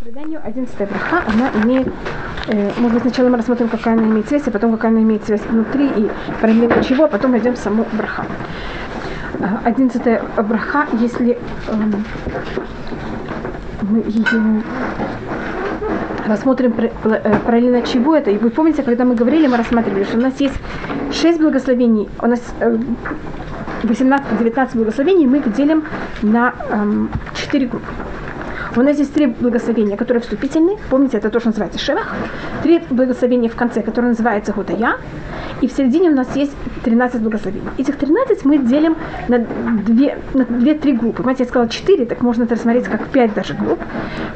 преданию 11-я браха, она имеет, может быть, сначала мы рассмотрим, какая она имеет связь, а потом какая она имеет связь внутри и параллельно чего, а потом идем в саму браха. 11-я браха, если мы ее рассмотрим параллельно чего это, и вы помните, когда мы говорили, мы рассматривали, что у нас есть 6 благословений, у нас 19 благословений мы их делим на 4 группы. У нас есть 3 благословения, которые вступительные. Помните, это то, что называется Шевах. 3 благословения в конце, которые называются Ходая. И в середине у нас есть 13 благословений. Этих 13 мы делим на 2-3 группы. Понимаете, я сказала 4, так можно это рассмотреть как 5 даже групп,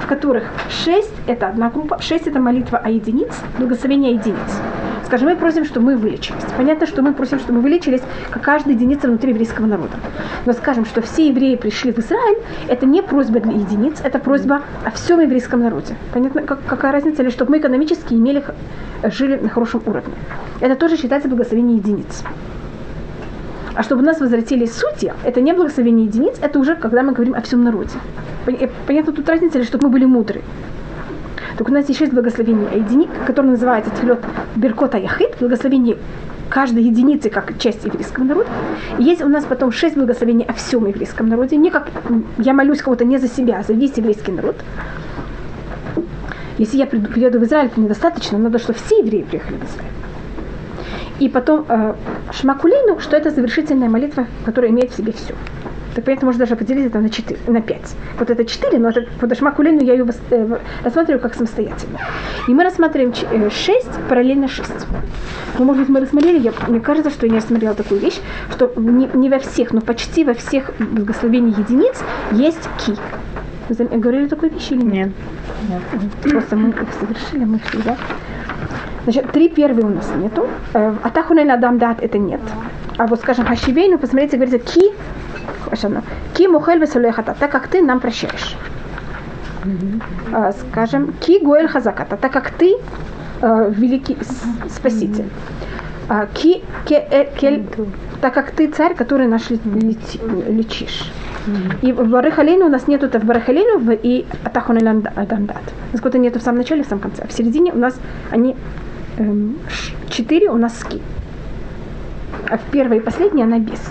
в которых 6 – это одна группа, 6 – это молитва о единиц, благословение о единиц. Скажем, мы просим, что мы вылечились. Понятно, что мы просим, что мы вылечились, как каждая единица внутри еврейского народа. Но скажем, что все евреи пришли в Израиль, это не просьба для единиц, это просьба о всем еврейском народе. Понятно, какая разница, или чтобы мы экономически жили на хорошем уровне. Это тоже считается благословение единиц. А чтобы нас возвратили судьи, это не благословение единиц, это уже когда мы говорим о всем народе. Понятно, тут разница, или чтобы мы были мудры. Так у нас еще есть благословение единиц, которое называется тфилот беркот аяхид, благословение каждой единицы как часть еврейского народа. И есть у нас потом 6 благословений о всем еврейском народе, не как я молюсь кого-то не за себя, а за весь еврейский народ. Если я приеду в Израиль, то недостаточно, надо, чтобы все евреи приехали в Израиль. И потом шмакулейну, что это завершительная молитва, которая имеет в себе все. Так понятно, можно даже поделить это на 4, на 5. Вот это 4, но под Шмакулину я ее рассматриваю как самостоятельно. И мы рассматриваем 6 параллельно 6. Ну, может быть, мы рассмотрели, мне кажется, что я не рассмотрела такую вещь, что не во всех, но почти во всех благословениях единиц есть ки. Вы говорили такую вещь или нет? Нет. Просто мы их совершили, мы все, да? Значит, 3 первые у нас нету. Атахуна и Адамдаат это нет. А вот, скажем, Ашивейну, посмотрите, говорится ки. Ки Мохель весолехата, так как ты нам прощаешь. Скажем, Ки Гоэль хазаката, так как ты великий спаситель. Ки кель, так как ты царь, который нас лечишь. И в Барахолеину у нас нету это в Барахолеину и Атахуна Дамдат. Насколько нету в самом начале, в самом конце. В середине у нас они 4 у нас ки. А в первой и последней она без.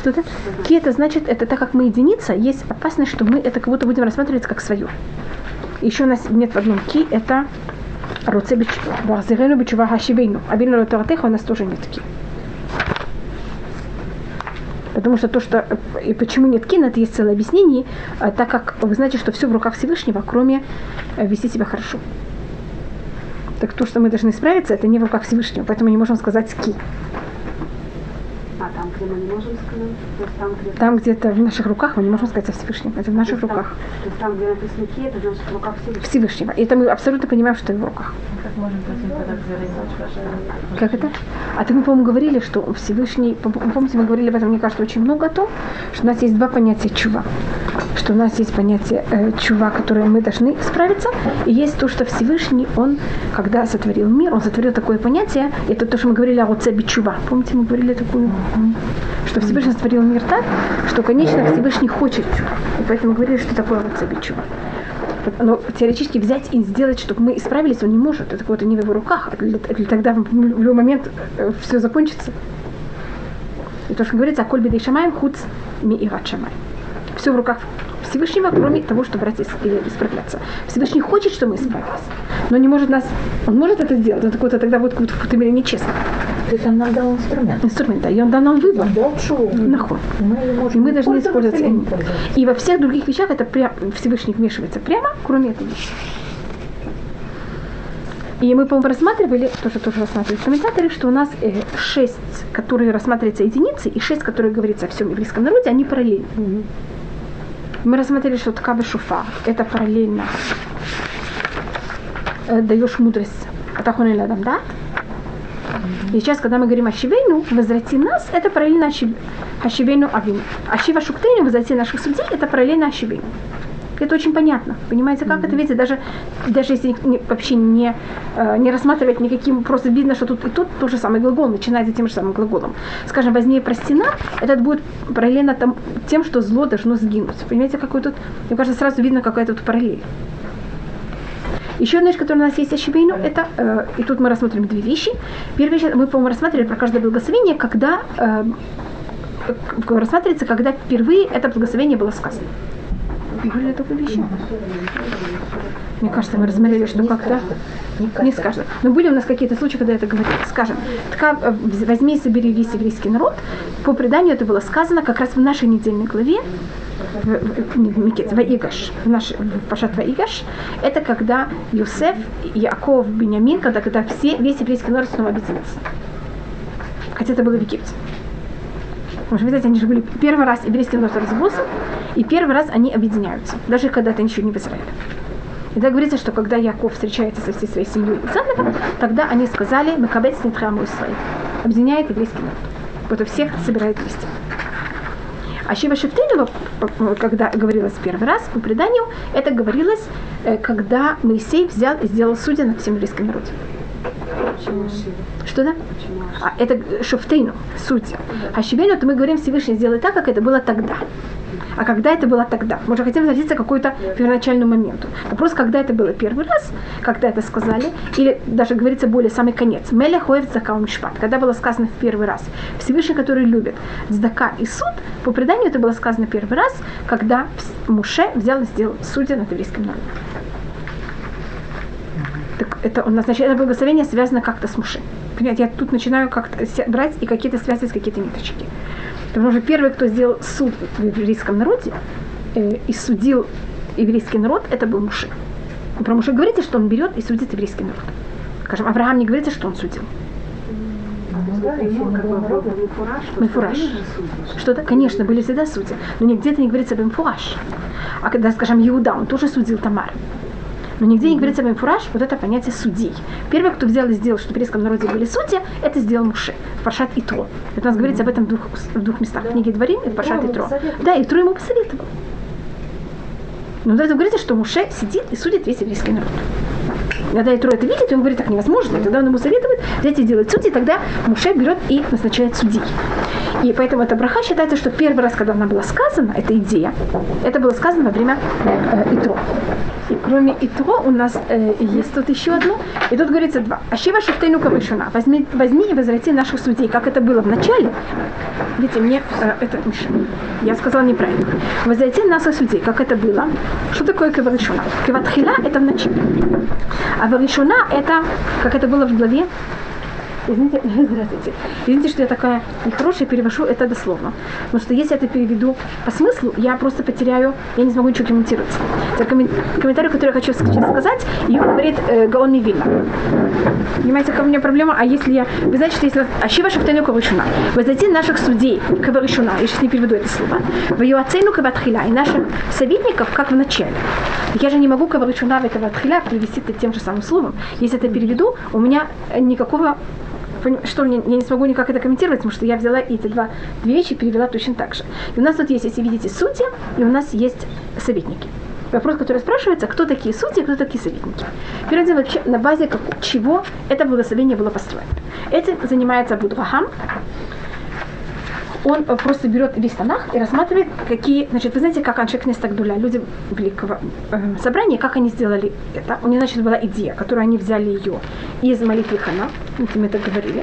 Что-то. Ки это значит, это так как мы единица, есть опасность, что мы это как будто будем рассматривать как свое. Еще у нас нет в одном ки, это Ротсебич, Вагзирену, Вагащебейну. Абильного Таратеха у нас тоже нет ки. Потому что то, что и почему нет ки, на это есть целое объяснение, так как вы знаете, что все в руках Всевышнего, кроме вести себя хорошо. Так то, что мы должны справиться, это не в руках Всевышнего, поэтому не можем сказать ки. Там, где мы не можем сказать, то есть там, где это в наших руках, мы не можем сказать о Всевышнем, это в наших руках. То есть там, где написано ки, это значит в руках Всевышнего. И это мы абсолютно понимаем, что это в руках. Как можем как это? А так мы, по-моему, говорили, что Всевышний, помните, мы говорили об этом, мне кажется, очень много о том, что у нас есть два понятия чува. Что у нас есть понятие чува, которое мы должны справиться, и есть то, что Всевышний, он, когда сотворил мир, он сотворил такое понятие, это то, что мы говорили о цебе чува. Помните, мы говорили такую... Что Всевышний сотворил мир так, что, конечно, Всевышний хочет чува. И поэтому говорили, что такое ротсебич чува. Но теоретически взять и сделать, чтобы мы исправились, он не может. Это какое-то не в его руках. Тогда в любой момент все закончится. И то, что говорится, «Коль бедей шамаем, хуц ми ират шамаем». Все в руках Всевышнего, кроме того, чтобы брать и исправляться. Всевышний хочет, чтобы мы исправились, но не может нас... Он может это сделать, но такое-то тогда будет как будто мере нечестно. То есть он нам дал инструмент. Инструмент, да. И он дал нам выбор. Он дал шоу. Нахуй. И мы должны использовать. И во всех других вещах это Всевышний вмешивается прямо, кроме этого. И мы, по-моему, рассматривали, тоже рассматривали комментаторы, что у нас 6, которые рассматриваются единицы, и 6, которые говорится о всем еврейском народе, они параллельны. Мы рассмотрели, что ткабы шуфа. Это параллельно. Даешь мудрость. Атахуна или Адамдат. И сейчас, когда мы говорим о Ашивейну, возврати нас, это параллельно Ашивейну Авину. Ашива Шофтейну, возврати наших судей, это параллельно Ашивейну. Это очень понятно. Понимаете, как это? Видите, даже если вообще не рассматривать никаким, просто видно, что тут и тут тот же самый глагол, начинается тем же самым глаголом. Скажем, «возней простена», это будет параллельно тем, что зло должно сгинуть. Понимаете, какой тут, мне кажется, сразу видно, какая тут параллель. Еще одна вещь, которая у нас есть Ашивейну, это, и тут мы рассмотрим две вещи. Первая вещь, мы, по-моему, рассматривали про каждое благословение, когда рассматривается, когда впервые это благословение было сказано. Были такие вещи? Мне кажется, мы рассмотрели, что как-то не скажем. Но были у нас какие-то случаи, когда это говорили. Скажем, возьми и собери весь еврейский народ. По преданию это было сказано как раз в нашей недельной главе. В Парашат Ваигаш, это когда Йосеф, Яаков, Беньямин, когда весь еврейский народ снова объединился. Хотя это было в Египте. Потому что, видите, они же были первый раз еврейский народ разбился, и первый раз они объединяются, даже когда-то ничего не в Израиле. И так говорится, что когда Яаков встречается со всей своей семьей заново, тогда они сказали «Макабец Нитрам Исраиль», объединяет еврейский народ. Вот у всех собирает вместе. А Шофтейну, когда говорилось первый раз, по преданию, это говорилось, когда Моисей взял и сделал судья над всем еврейским народом. Что да? Это Шофтейну, судья. А Ашивейну, то мы говорим, Всевышний сделай так, как это было тогда. А когда это было тогда? Мы же хотим возвратиться к какому-то первоначальному моменту. Вопрос, когда это было первый раз, когда это сказали, или даже говорится более самый конец. Мелех хоев цдака умишпат. Когда было сказано в первый раз. Всевышний, который любит цдака и суд, по преданию это было сказано первый раз, когда Муше взял и сделал судья над еврейским народом. Так это у нас, значит, это благословение связано как-то с Муше. Понимаете, я тут начинаю как-то брать и какие-то связывать, какие-то ниточки. Потому что первый, кто сделал суд в еврейском народе и судил еврейский народ, это был Муше. Про Муше говорится, что он берет и судит еврейский народ. Скажем, Авраам не говорится, что он судил. Мефураж. Что-то, конечно, были всегда судьи, но нигде это не говорится об Мефураж. А когда, скажем, Иуда, он тоже судил Тамар. Но нигде не говорится об Мефураж, вот это понятие судей. Первый, кто взял и сделал, что в еврейском народе были судьи, это сделал Муше. В Парашат Итро. Это у нас говорится об этом в двух местах. В книге Дворим и в Парашат Итро. Да, Итро ему посоветовал. Но вот это говорится, что Муше сидит и судит весь еврейский народ. Когда Итро это видит, он говорит, так невозможно. И тогда он ему советует взять и делать судьи, тогда Муше берет и назначает судей. И поэтому эта браха считается, что первый раз, когда она была сказана, эта идея, это было сказано во время Итро. И кроме Итро у нас есть тут еще одно. И тут говорится два. Ашива Шофтейну Кавышуна. Возьми и возврати наших судей. Как это было в начале. Видите, мне это мешает. Я сказала неправильно. Возврати наших судей. Как это было. Что такое Каваришуна? Каватхила – это в начале. А Варишуна – это, как это было в главе. Извините, здравствуйте. Извините, что я такая нехорошая, перевожу это дословно. Потому что если я это переведу по смыслу, я просто потеряю, я не смогу ничего комментировать. Это комментарий, который я хочу сейчас сказать, ее говорит Гаон и Вильна. Понимаете, какая у меня проблема? А если я... Вы знаете, что если... Ашива Шофтейну Каваришуна. Возвратите наших судей Каваришуна. Я сейчас не переведу это слово. Ваюацейну Каватхила. И наших советников, как в начале. Я же не могу Каваришуна и Каватхила перевести это тем же самым словом. Если это переведу, у меня никакого... Что я не смогу никак это комментировать, потому что я взяла эти две вещи и перевела точно так же. И у нас тут есть, если видите, судьи, и у нас есть советники. Вопрос, который спрашивается, кто такие судьи, кто такие советники. Первое дело, вообще, на базе чего это благословение было построено. Этим занимается Будхахам. Он просто берет весь Танах и рассматривает, какие... Значит, вы знаете, как Анши Кнессет Гдуля, люди Великого Собрания, как они сделали это. У них, значит, была идея, которую они взяли ее из молитвы Хана, мы это говорили.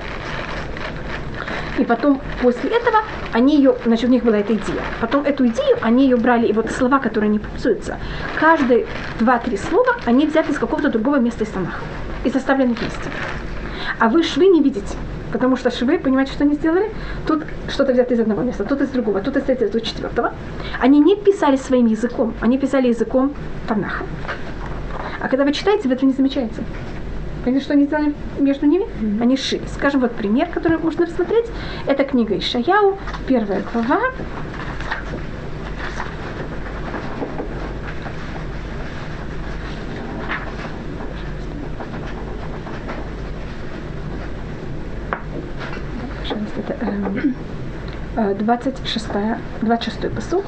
И потом, после этого, они ее... Значит, у них была эта идея. Потом эту идею, они ее брали, и вот слова, которые не пользуются, каждые 2-3 слова они взяты из какого-то другого места из Танаха и составлены вместе. А вы Швы не видите. Потому что Швы, понимаете, что они сделали? Тут что-то взято из одного места, тут из другого, тут из третьего, тут из четвертого. Они не писали своим языком, они писали языком Танаха. А когда вы читаете, вы этого не замечаете. Понимаете, что они сделали между ними? Они шили. Скажем, вот пример, который можно рассмотреть. Это книга Ишаяу, 1 глава. Это 26 посук.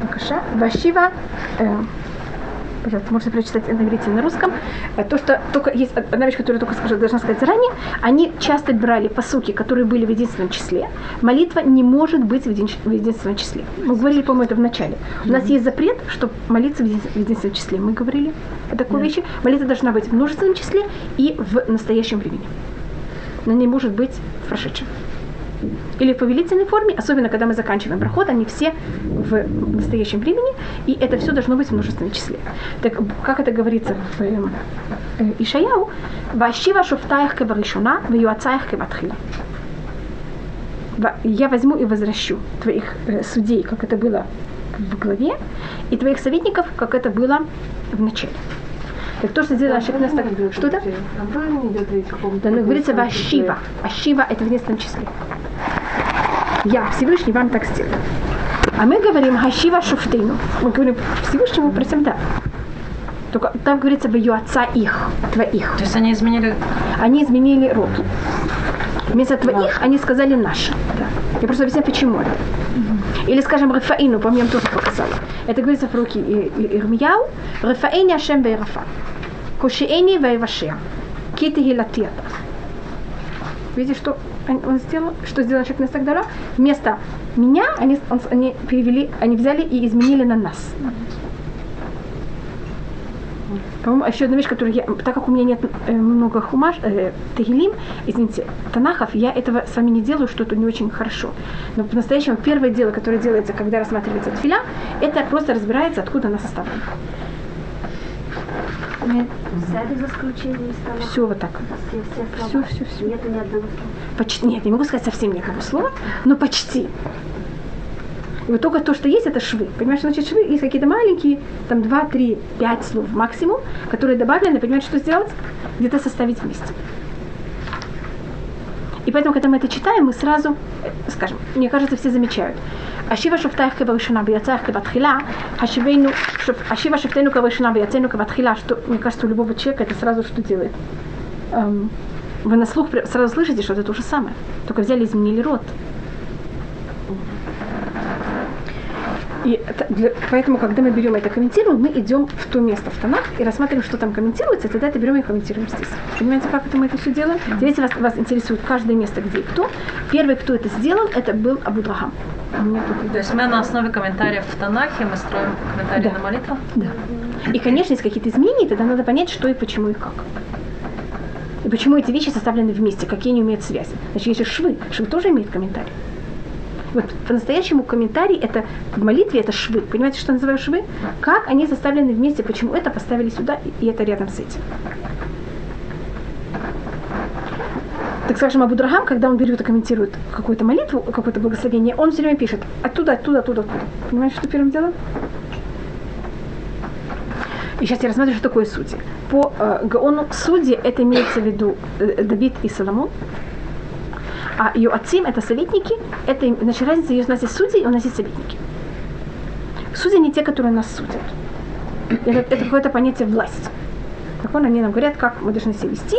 Бакаша, Вашива, пожалуйста, можете прочитать на иврите и на русском. То, что только есть одна вещь, которую я только скажу, должна сказать заранее. Они часто брали пасуки, которые были в единственном числе. Молитва не может быть в единственном числе. Мы говорили, по-моему, это в начале. У нас есть запрет, чтобы молиться в единственном числе. Мы говорили о такой вещи. Молитва должна быть в множественном числе и в настоящем времени. Она не может быть в прошедшем. Или в повелительной форме, особенно когда мы заканчиваем брахот, они все в настоящем времени, и это все должно быть в множественном числе. Так как это говорится в Ишаяу, «Вашива шофтаях кеваришона, в юацаях кеватхила». «Я возьму и возвращу твоих судей, как это было в главе, и твоих советников, как это было в начале». Так то, что здесь ошибка нас так... Что-то? Да, но говорится «Вашива». «Вашива» — это в единственном числе. Я, Всевышний, вам так сделал. А мы говорим «Ашива Шофтейну». Мы говорим Всевышнему просим «да». Только там говорится «в ее отца их, твоих». То есть они изменили... Они изменили род. Вместо «твоих» они сказали «наши». Да. Я просто объясняю, почему это. Или, скажем, Рафаину, по-моему, тоже показали. Это говорится в руки Ирмияу. «Рафаэни Ашем Бейрафа, Кошиэни Вайвашеа, Кити Гилатиата». Видите, что он сделал, что сделал человек нас тогда? Вместо меня они перевели, они взяли и изменили на нас. По-моему, еще одна вещь, которую я, так как у меня нет много хумаш, тегилим, извините, танахов, я этого с вами не делаю, что это не очень хорошо. Но по-настоящему первое дело, которое делается, когда рассматривается тфиля, это просто разбирается, откуда она составлена. Нет. Взяли за исключением станов. Все вот так. Все. Нет ни одного слова. Почти, нет, не могу сказать совсем ни одного слова, но почти. И вот только то, что есть, это швы. Понимаешь, значит, швы есть какие-то маленькие, там 2, 3, 5 слов максимум, которые добавлены, понимаешь, что сделать? Где-то составить вместе. И поэтому, когда мы это читаем, мы сразу, скажем, мне кажется, все замечают. Ашива шофтаях кеваришона вияцаях кеватхила, ашива шофтейну кеваришона вияцейну кеватхила, что, мне кажется, у любого человека это сразу что делает. Вы на слух сразу слышите, что это то же самое. Только взяли и изменили род. И поэтому, когда мы берем это комментируем, мы идем в то место в Танах и рассматриваем, что там комментируется, и тогда это берем и комментируем здесь. Понимаете, как это мы это все делаем? Mm-hmm. Если вас интересует каждое место, где и кто, первый, кто это сделал, это был Абу-Драхам. То есть мы на основе комментариев в Танахе, мы строим комментарии на молитву? Да. И, конечно, есть какие-то изменения, тогда надо понять, что и почему и как. И почему эти вещи составлены вместе, какие они имеют связи. Значит, если швы тоже имеют комментарий. Вот по-настоящему комментарий это в молитве это швы. Понимаете, что я называю швы? Как они составлены вместе, почему это поставили сюда и это рядом с этим. Так скажем, Абу-Драхам, когда он берет и комментирует какую-то молитву, какое-то благословение, он все время пишет оттуда. Понимаете, что первым делом? И сейчас я рассмотрю, что такое судьи. По Гаону судьи это имеется в виду Давид и Соломон. А юацим – это советники, это, значит, разница, у нас есть судьи, у нас есть советники. Судьи не те, которые нас судят. Это какое-то понятие власть. Так вот, они нам говорят, как мы должны себя вести,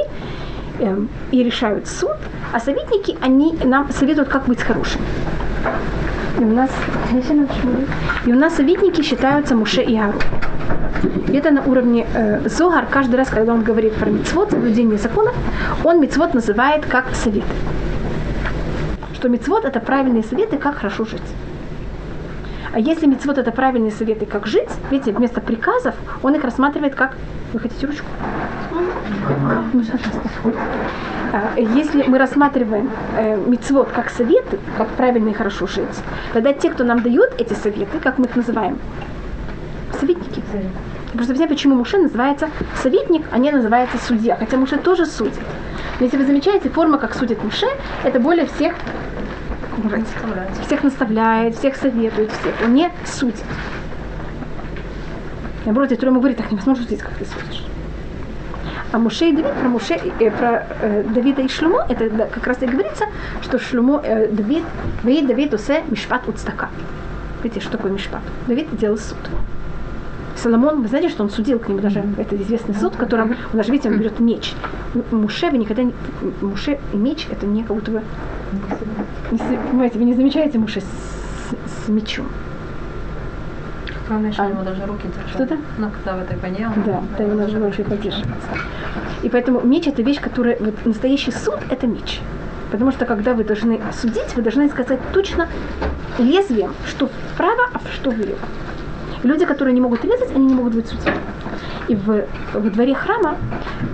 и решают суд, а советники, они нам советуют, как быть хорошим. И у нас советники считаются Муше и Аарон. И это на уровне Зогар, каждый раз, когда он говорит про мицвот, соблюдение законов, он мицвот называет как совет. Что мицвот это правильные советы, как хорошо жить. А если мицвот это правильные советы, как жить, видите, вместо приказов он их рассматривает как... Вы хотите ручку? Если мы рассматриваем мицвот как советы, как правильно и хорошо жить, тогда те, кто нам дает эти советы, как мы их называем? Советники. Я просто объясняю, почему Муше называется советник, а не называется судья. Хотя Муше тоже судит. Но если вы замечаете, форма, как судит Муше, это более всех наставляет. Всех наставляет, всех советует, всех. Он не судит. Наоборот, Итро ему говорит, так не возможно судить, как ты судишь. А Муше и Давид, про Давида и Шлюму, это как раз и говорится, что Шлюму, Давид, «Вей Давид усе Мишпат уцтака». Видите, что такое Мишпат? Давид делал суд. Соломон, вы знаете, что он судил к нему даже, это известный суд, в котором он даже, видите, он берет меч. Муше и меч, это не как будто вы, понимаете, вы не замечаете Муше с мечом. Главное, что у него даже руки держат. Что-то? Но когда вы так поняла. Да, да, его даже руки держат. И поэтому меч – это вещь, которая… Вот настоящий суд – это меч. Потому что, когда вы должны судить, вы должны сказать точно лезвием, что вправо, а что влево. Люди, которые не могут резать, они не могут быть судьями. И во дворе храма,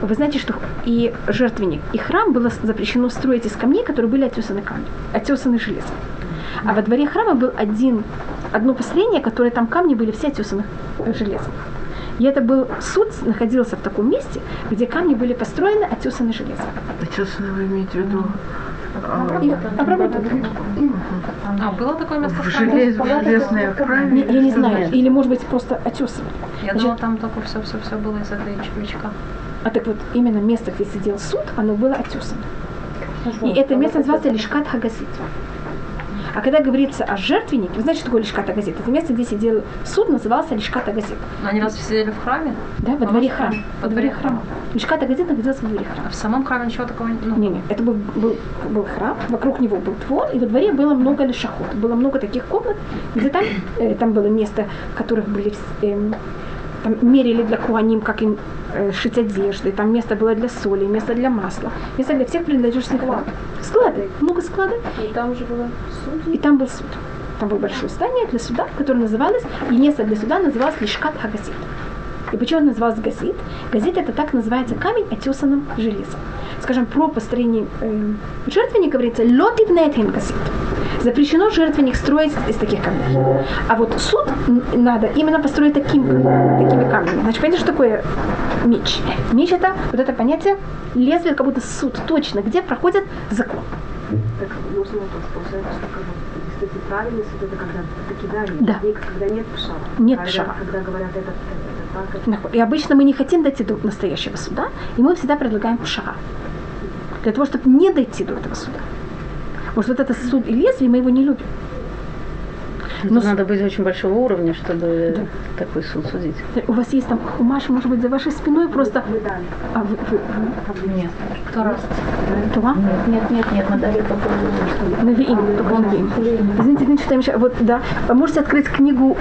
вы знаете, что и жертвенник, и храм было запрещено строить из камней, которые были отёсаны камнем, отёсаны железом. А во дворе храма было одно поселение, которое там камни были все отёсаны железом. И это был суд, находился в таком месте, где камни были построены, отёсаны железом. Отёсаны вы имеете в виду? Было такое место в железное правильно? Я не знаю, или может быть просто отёсывали. Я думала, там только все было из этой червячка. А так вот, именно место, где сидел суд, оно было отёсано. И это место называется Лишкат ха-Газит. А когда говорится о жертвеннике, вы знаете, что такое Лишкат ха-Газит? Это место, где сидел суд, назывался Лишкат ха-Газит. Но они разве сидели в храме? Да, во дворе храма. Во дворе храма. Лишкат ха-Газит находился во дворе храма. А в самом храме ничего такого не было? Нет, это был храм, вокруг него был двор, и во дворе было много лишахот. Было много таких комнат, где там было место, в которых были… Там мерили для куаним, как им шить одежды, там место было для соли, место для масла, место для всех принадлежащих храм. Склады, много складов. И там же было суд. И там был суд. Там было большое здание для суда, которое называлось, и место для суда называлось Лишкат ха-Газит. И почему он назывался Газит? Газит это так называется камень, отесанным железом. Скажем, про построение жертвенника говорится «лотивнетхен газит». Запрещено жертвенник строить из таких камней. А вот суд надо именно построить такими камнями. Значит, понимаете, что такое меч? Меч это вот это понятие лезвие, как будто суд точно, где проходит закон. Так можно получается, что как бы кстати, правильный суд это когда таки дали, да. И когда нет пшава. Нет пшава. Когда говорят это так. И обычно мы не хотим дойти до настоящего суда, и мы всегда предлагаем пшава. Для того, чтобы не дойти до этого суда. Может, вот это суд и лезвие, мы его не любим. Но надо быть очень большого уровня, чтобы такой суд судить. У вас есть там хумаш, может быть, за вашей спиной просто… Вы дали. А вы… Нет. Кто раз? Тула? Нет, мы дали попробовать. Навиим. Извините, мы читаем еще. Вот, да. Можете открыть книгу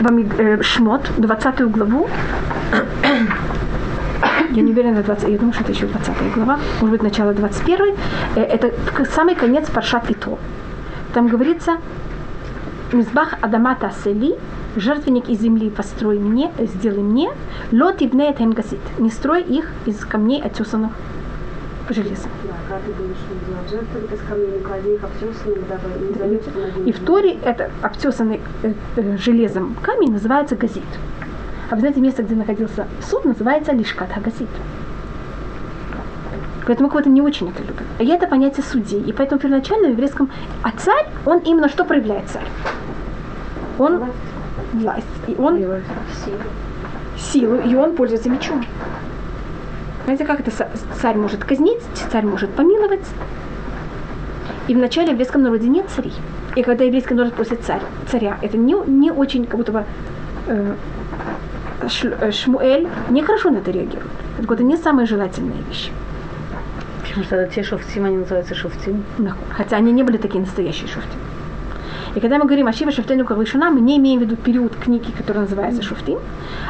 Шмот, 20 главу. Я не уверена, 20, я думаю, что это еще 20 глава, может быть, начало 21. Это самый конец Парашат Итро. Там говорится… Мизбах адамата сели, жертвенник из земли построй мне, сделай мне, лот и бнеет хенгасит. Не строй их из камней, отесанных железом. И в Торе это обтесанный железом камень называется газит. А вы знаете, место, где находился суд, называется Лишкат ха-Газит. Поэтому кого-то не очень это любят. И это понятие судей. И поэтому первоначально в еврейском… А царь, он именно что проявляет царь? Он власть. И он силу. И он пользуется мечом. Знаете, как это царь может казнить, царь может помиловать. И вначале в еврейском народе нет царей. И когда еврейский народ просит царя, это не очень как будто бы… Шмуэль нехорошо на это реагирует. Это не самая желательная вещь. Потому что те шофтим, они называются шофтим. Хотя они не были такие настоящие шофтим. И когда мы говорим о Шофтейну Кавышуна, мы не имеем в виду период книги, который называется Шофтим,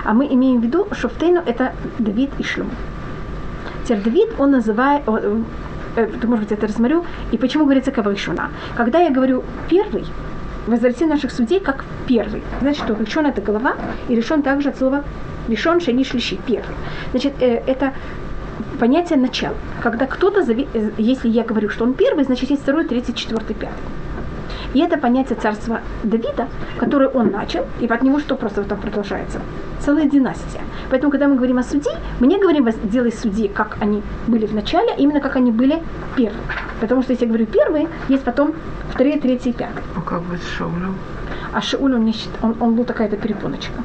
а мы имеем в виду Шофтейну это Давид и Шлюму. Теперь Давид, он называет, может быть, я это рассмотрю, и почему говорится Кавышуна. Когда я говорю первый, возврати наших судей как первый. Значит, что решен это голова, и решен также от слова решен, шени, шлищи, первый. Значит, это… Понятие начала. Когда кто-то, если я говорю, что он первый, значит есть второй, третий, четвертый, пятый. И это понятие царства Давида, которое он начал, и от него что просто вот там продолжается? Целая династия. Поэтому, когда мы говорим о судьи, мы не говорим, делай судьи, как они были в начале, а именно как они были первые. Потому что, если я говорю первые, есть потом вторые, третьи, пятые. А как быть с Шаулем? А Шауль, он был такая-то перепоночка.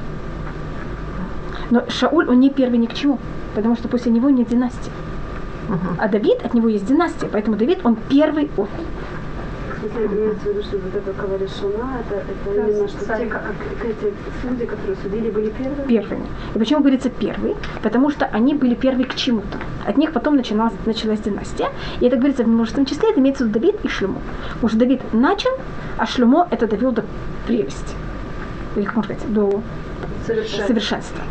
Но Шауль, он не первый ни к чему. Потому что после него нет династии. Uh-huh. А Давид, от него есть династия, поэтому Давид, он первый от. Если имеется в виду, что вот это каваришуна, это именно, что те, как эти судьи, которые судили, были первыми? Первыми. И почему говорится первые? Потому что они были первые к чему-то. От них потом началась династия. И это говорится в множественном числе, это имеется в виду Давид и Шлюму. Потому что Давид начал, а Шлюму это довел до прелести. Или, как можно сказать, до совершенство.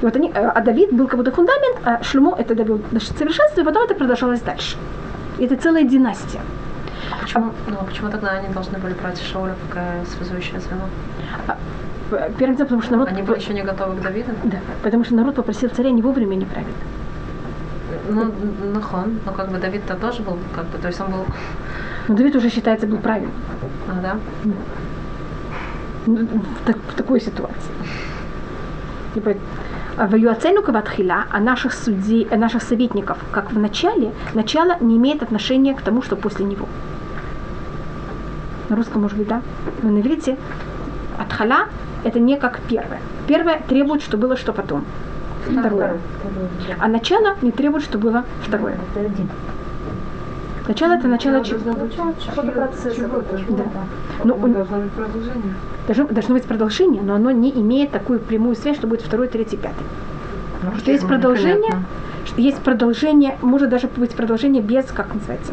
И вот они, а Давид был как будто фундамент, а Шлюму это добил совершенство, и потом это продолжалось дальше. И это целая династия. Почему тогда они должны были брать Шауля, пока связующее звено? Первым делом, потому что народ... Они были еще не готовы к Давиду? Да, потому что народ попросил царя не вовремя, не правильно. Ну как бы Давид-то тоже был, как бы, то есть он был... Ну Давид уже считается был правильным. А, да? Ну, в такой ситуации. В Юацену Каватхила, а наших судей, о наших советников, как в начале, начало не имеет отношения к тому, что после него. На русском, может быть, да? Вы на иврите, Атхала это не как первое. Первое требует, что было, что потом. Второе. А начало не требует, что было второе. Начало это начало чего? Да. Но должно быть продолжение, но оно не имеет такую прямую связь, что будет второй, третий, пятый. Потому что есть продолжение, может даже быть продолжение без, как называется?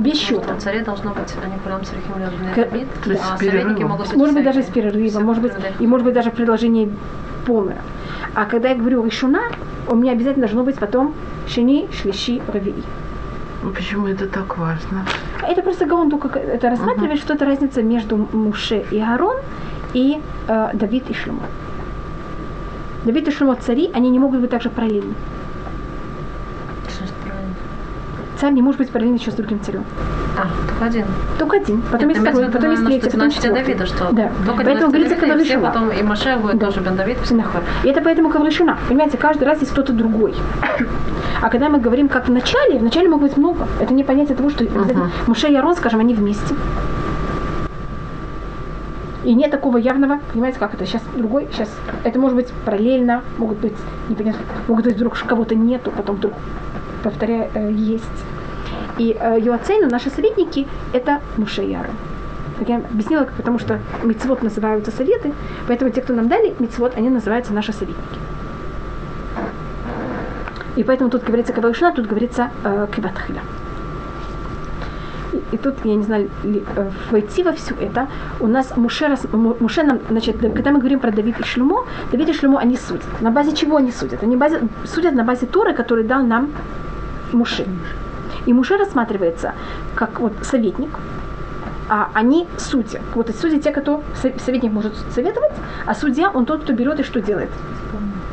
Без счета. Царей должно быть, они прям с рехимлёвым. А советники могут быть. Может быть даже с перерывом, может быть даже предложение полное. А когда я говорю «ишуна», у меня обязательно должно быть потом «шини», «шлищи», «равии». Почему это так важно? Это просто Гаон только это рассматривает, что это разница между Муше и Аарон и Давид и Шлюмо. Давид и Шлюмо цари, они не могут быть также параллельны. Что же параллельно? Царь не может быть параллельно еще с другим царем. А, только один. Только один. Потом есть второй, потом есть третий, потом есть четвертый. Давида, что? Да. Только поэтому говорится, когда Лишуна. Потом и Маше будет тоже бен Давид. И это поэтому как Лишуна. Понимаете, каждый раз есть кто-то другой. А когда мы говорим как в начале могут быть много. Это не понятие того, что Муше и Аарон, скажем, они вместе. И нет такого явного, понимаете, как это, сейчас другой, сейчас. Это может быть параллельно, могут быть, непонятно, могут быть вдруг кого-то нету, потом вдруг, повторяю, есть. И Юацейну, наши советники, это Муше и Аарон. Как я объяснила, потому что Мицвот называются советы, поэтому те, кто нам дали Мицвот, они называются наши советники. И поэтому тут говорится Каваришна, тут говорится Киватхиля. И тут, я не знаю, войти во все это, у нас Муше нам, значит, когда мы говорим про Давид и Шлюмо, они судят. На базе чего они судят? Они судят на базе Торы, который дал нам Муше. И Муше рассматривается как вот советник, а они судьи. Вот и судьи те, кто советник может советовать, а судья он тот, кто берет и что делает.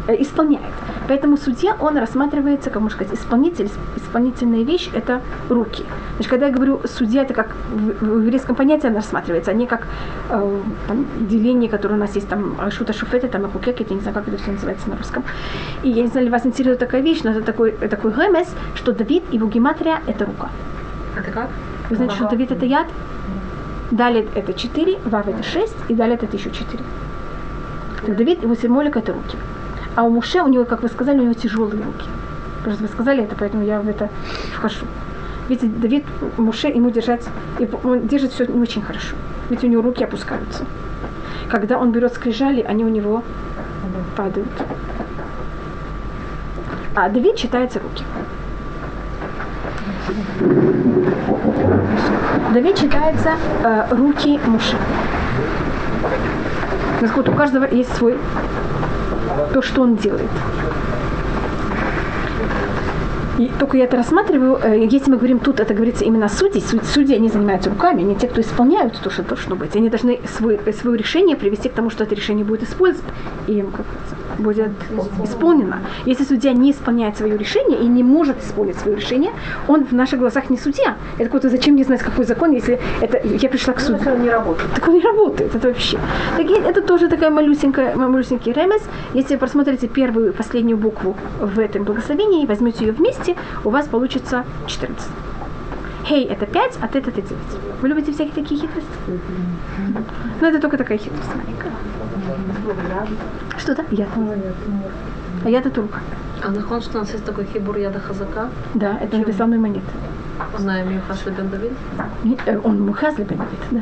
Исполняет. Поэтому судья, он рассматривается, как можно сказать, исполнитель. Исполнительная вещь – это руки. Значит, когда я говорю судья, это как в еврейском понятии она рассматривается, а не как деление, которое у нас есть, там, шута шуфеты, там, ахукеки, я не знаю, как это все называется на русском. И я не знаю, ли вас интересует такая вещь, но это такой гемес, что Давид, его гематрия – это рука. Это как? Вы знаете, что Давид – это яд? Далее это 4, вав – это 6, и далее это еще 4. Так, Давид, его символика – это руки. А у Муше, у него, как вы сказали, у него тяжелые руки. Просто вы сказали это, поэтому я в это вхожу. Видите, Давид, Муше, ему держать, он держит все не очень хорошо. Ведь у него руки опускаются. Когда он берет скрижали, они у него падают. А Давид считается руки. Давид считается руки Муше. Насколько у каждого есть свой... то, что он делает. И только я это рассматриваю, если мы говорим тут, это говорится именно судей. Судьи, они занимаются руками, они те, кто исполняют то, что должно быть. Они должны свое решение привести к тому, что это решение будет использовано и будет исполнено. Если судья не исполняет свое решение и не может исполнить свое решение, он в наших глазах не судья. Это какой-то, зачем мне знать, какой закон, если это я пришла к суду. Он не работает. Так он не работает, это вообще. Так, это тоже такая малюсенький ремес. Если вы просмотрите первую и последнюю букву в этом благословении, возьмете ее вместе, у вас получится 14. Хей, это 5, а ты это 9. Вы любите всякие такие хитрости? Но это только такая хитрость маленькая. Что-то? Яд. А яд это рука. А нахон, что у нас есть такой хибур яда хазака? Да, это написал мой монет. Знаем Мухас лебен Давид? Он Мухас лебен Давид, да.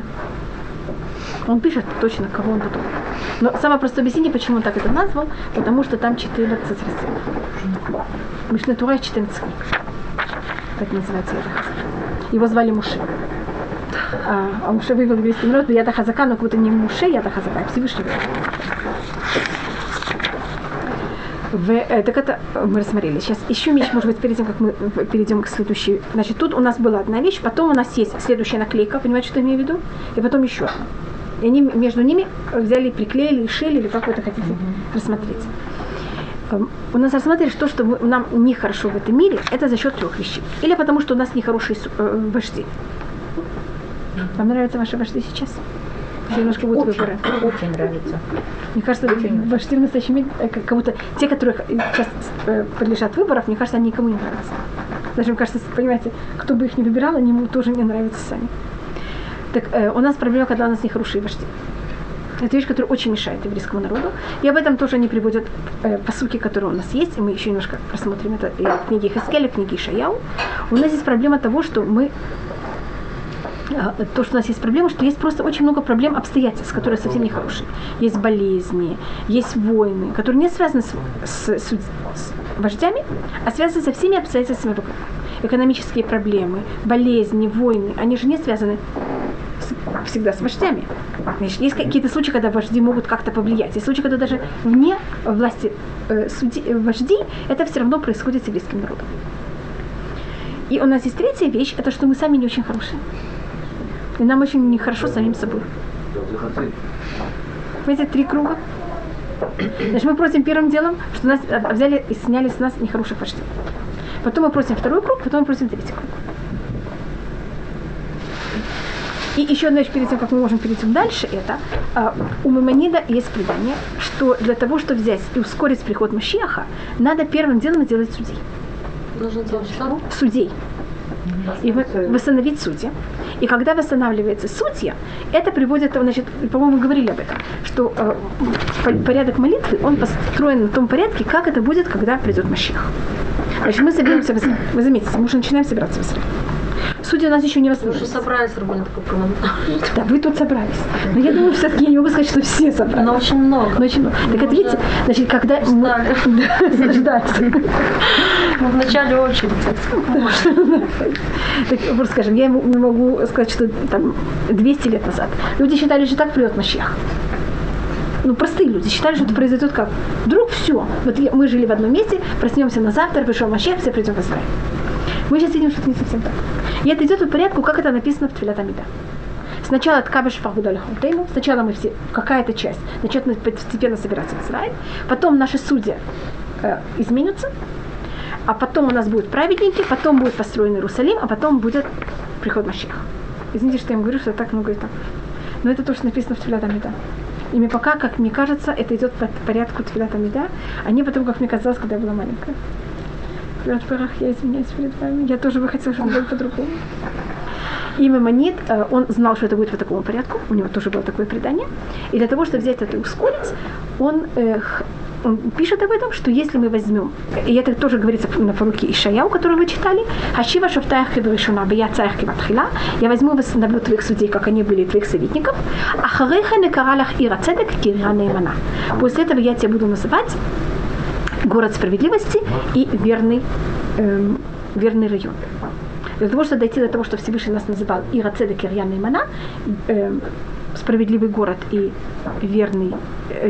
Он пишет точно, кого он потом. Но самое простое объяснение, почему он так это назвал, потому что там 14 разделов. Мишна Тура 14 книг. Так называется это. Его звали Муше. а Муше вывел весь народ, я тахазака, но как будто не Муше, я тахазака, а Всевышний. Так это мы рассмотрели. Сейчас еще вещь, может быть, перед тем, как мы перейдем к следующей. Значит, тут у нас была одна вещь, потом у нас есть следующая наклейка, понимаете, что я имею в виду? И потом еще одна. И они между ними взяли, приклеили, шили, или как вы это хотите рассмотреть. У нас рассматривали то, что нам нехорошо в этом мире, это за счет трех вещей. Или потому, что у нас нехорошие вожди. Вам нравятся ваши вожди сейчас? Немножко будут выборы. Очень нравится. Мне кажется, вожди в настоящем мире, как будто те, которые сейчас подлежат выборов, мне кажется, они никому не нравятся. Даже, мне кажется, понимаете, кто бы их не выбирал, они ему тоже не нравятся сами. Так у нас проблема, когда у нас нехорошие вожди. Это вещь, которая очень мешает еврейскому народу. И об этом тоже они приводят посылки, которые у нас есть. И мы еще немножко просмотрим это в книге Хескеля, в книге Ишаяу. У нас есть проблема того, что мы... То, что у нас есть проблема, что есть просто очень много проблем обстоятельств, которые совсем не хорошие. Есть болезни, есть войны, которые не связаны с вождями, а связаны со всеми обстоятельствами вокруг. Экономические проблемы, болезни, войны, они же не связаны всегда с вождями. Значит, есть какие-то случаи, когда вожди могут как-то повлиять. Есть случаи, когда даже вне власти вождей это все равно происходит с еврейским народом. И у нас есть третья вещь, это что мы сами не очень хорошие. И нам очень нехорошо самим собой. Видите, три круга. Значит, мы просим первым делом, что нас взяли и сняли с нас нехороших вождей. Потом мы просим второй круг, потом мы просим третий круг. И еще одна вещь, перед тем, как мы можем перейти дальше, это у Маймонида есть предание, что для того, чтобы взять и ускорить приход Машиаха, надо первым делом делать судей. Должен делать что? Судей. И восстановить судьи. И когда восстанавливается судья, это приводит, значит, по-моему, говорили об этом, что порядок молитвы, он построен на том порядке, как это будет, когда придет Машиах. Значит, мы собираемся, вы заметите, мы уже начинаем собираться в Израиле. Судьи у нас еще не восстановились. Вы уже собрались, Рубин, такой команд. Да, вы тут собрались. Но я думаю, все-таки я не могу сказать, что все собрались. Но очень много. Так это, видите, значит, когда... Мы в начале очереди. Так, просто скажем, я не могу сказать, что там 200 лет назад люди считали, что так придет Машиах. Ну, простые люди считали, что это произойдет как? Вдруг все. Вот мы жили в одном месте, проснемся на завтра, пришел Машиах, все придем в Израиль. Мы сейчас видим, что это не совсем так. И это идет по порядку, как это написано в Тфилат Амида. Сначала сначала мы все, какая-то часть, начнет постепенно собираться в Израиль, потом наши судьи изменятся, а потом у нас будут праведники, потом будет построен Иерусалим, а потом будет приход Машиаха. Извините, что я им говорю, что так много и так. Но это то, что написано в Тфилат Амида. И мне пока, как мне кажется, это идет по порядку Тфилат Амида, а не потом, как мне казалось, когда я была маленькая. Я извиняюсь перед вами. Я тоже бы хотела, чтобы было по-другому. И Маймонид, он знал, что это будет по такому порядку. У него тоже было такое предание. И для того, чтобы взять это и ускорить, он пишет об этом, что если мы возьмем, и это тоже говорится на поруке Ишаяу, который вы читали, «Хашива шофтаях кибрешуна, бия цаях киватхила», «Я возьму и восстановлю твоих судей, как они были, твоих советников, ахареха некаралях ира цедек кирра неймана». После этого я тебя буду называть город справедливости и верный район. Для того, чтобы дойти до того, что Всевышний нас называл Ира Цедек и Рьян Неймана, справедливый город и верный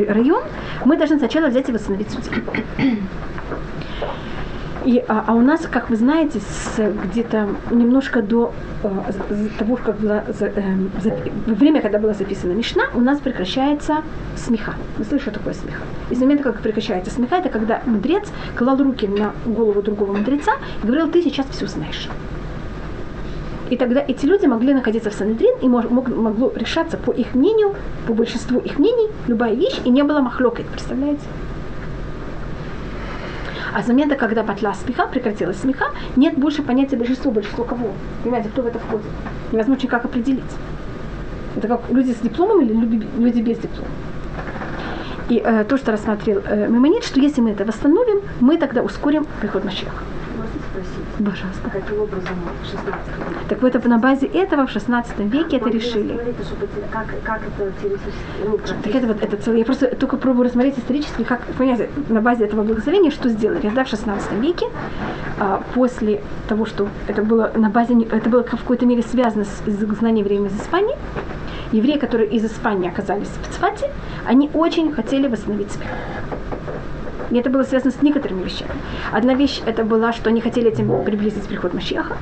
район, мы должны сначала взять и восстановить судей. И, а у нас, как вы знаете, где-то немножко до того, как было время, когда была записана Мишна, у нас прекращается смеха. Вы слышите, что такое смеха? Из момента, как прекращается смеха, это когда мудрец клал руки на голову другого мудреца и говорил: «Ты сейчас все знаешь». И тогда эти люди могли находиться в Санедрин, и могло решаться по их мнению, по большинству их мнений, любая вещь, и не было махлокет, представляете? А с момента, когда батла смеха, прекратилась смеха, нет больше понятия большинства кого. Понимаете, кто в это входит? Невозможно никак определить. Это как люди с дипломом или люди без диплома. И то, что рассмотрел Маймонид, что если мы это восстановим, мы тогда ускорим приход Машиаха. Можно спросить? Божественно. Каким образом в 16 веке? Так вот, на базе этого в 16 веке это решили. Как это теоретически? Так это вот, это целое. Я просто только пробую рассмотреть исторически, как, понимаете, на базе этого благословения что сделали. Да, в 16 веке, после того, что это было на базе, это было в какой-то мере связано с изгнанием евреев из Испании, евреи, которые из Испании оказались в Цфате, они очень хотели восстановить себя. И это было связано с некоторыми вещами. Одна вещь это была, что они хотели этим приблизить приход Машиаха.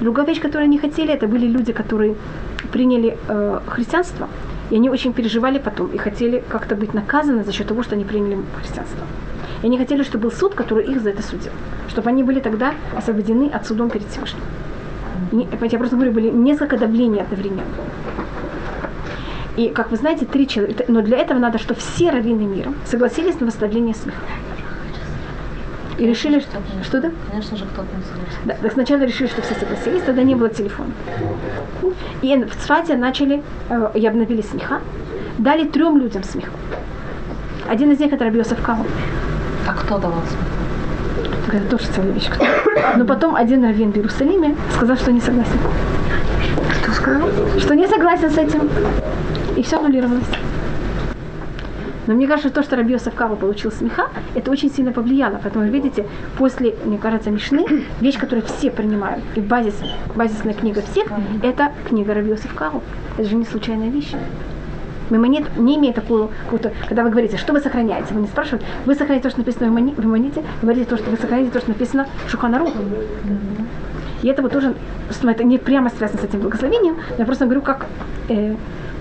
Другая вещь, которую они хотели, это были люди, которые приняли христианство, и они очень переживали потом и хотели как-то быть наказаны за счет того, что они приняли христианство. И они хотели, чтобы был суд, который их за это судил, чтобы они были тогда освобождены от судом перед Всевышним. И, я просто говорю, были несколько давлений одновременно. И, как вы знаете, 3 человека, но для этого надо, что все раввины мира согласились на восстановление суда. И решили, что... Что да? Конечно же, кто-то не согласился. Да, так сначала решили, что все согласились, тогда не было телефона. И в Цфате начали, и обновили смеха, дали 3 людям смех. Один из них это рабби Йосеф Гаон. А кто давал смех? Это тоже целая вещь. Но потом один раввин в Иерусалиме сказал, что не согласен. Что сказал? Что не согласен с этим. И все аннулировалось. Но мне кажется, то, что рабби Йосеф Гаон получил смеха, это очень сильно повлияло. Поэтому, видите, после, мне кажется, Мишны, вещь, которую все принимают, и базисная книга всех, это книга рабби Йосеф Гаон. Это же не случайная вещь. Маймонид не имеет такого, когда вы говорите, что вы сохраняете, вы не спрашиваете, вы сохраняете то, что написано в Маймониде, говорите то, что вы сохраняете то, что написано в Шулхан Арухе. И это вот тоже, это не прямо связано с этим благословением, но я просто говорю, как...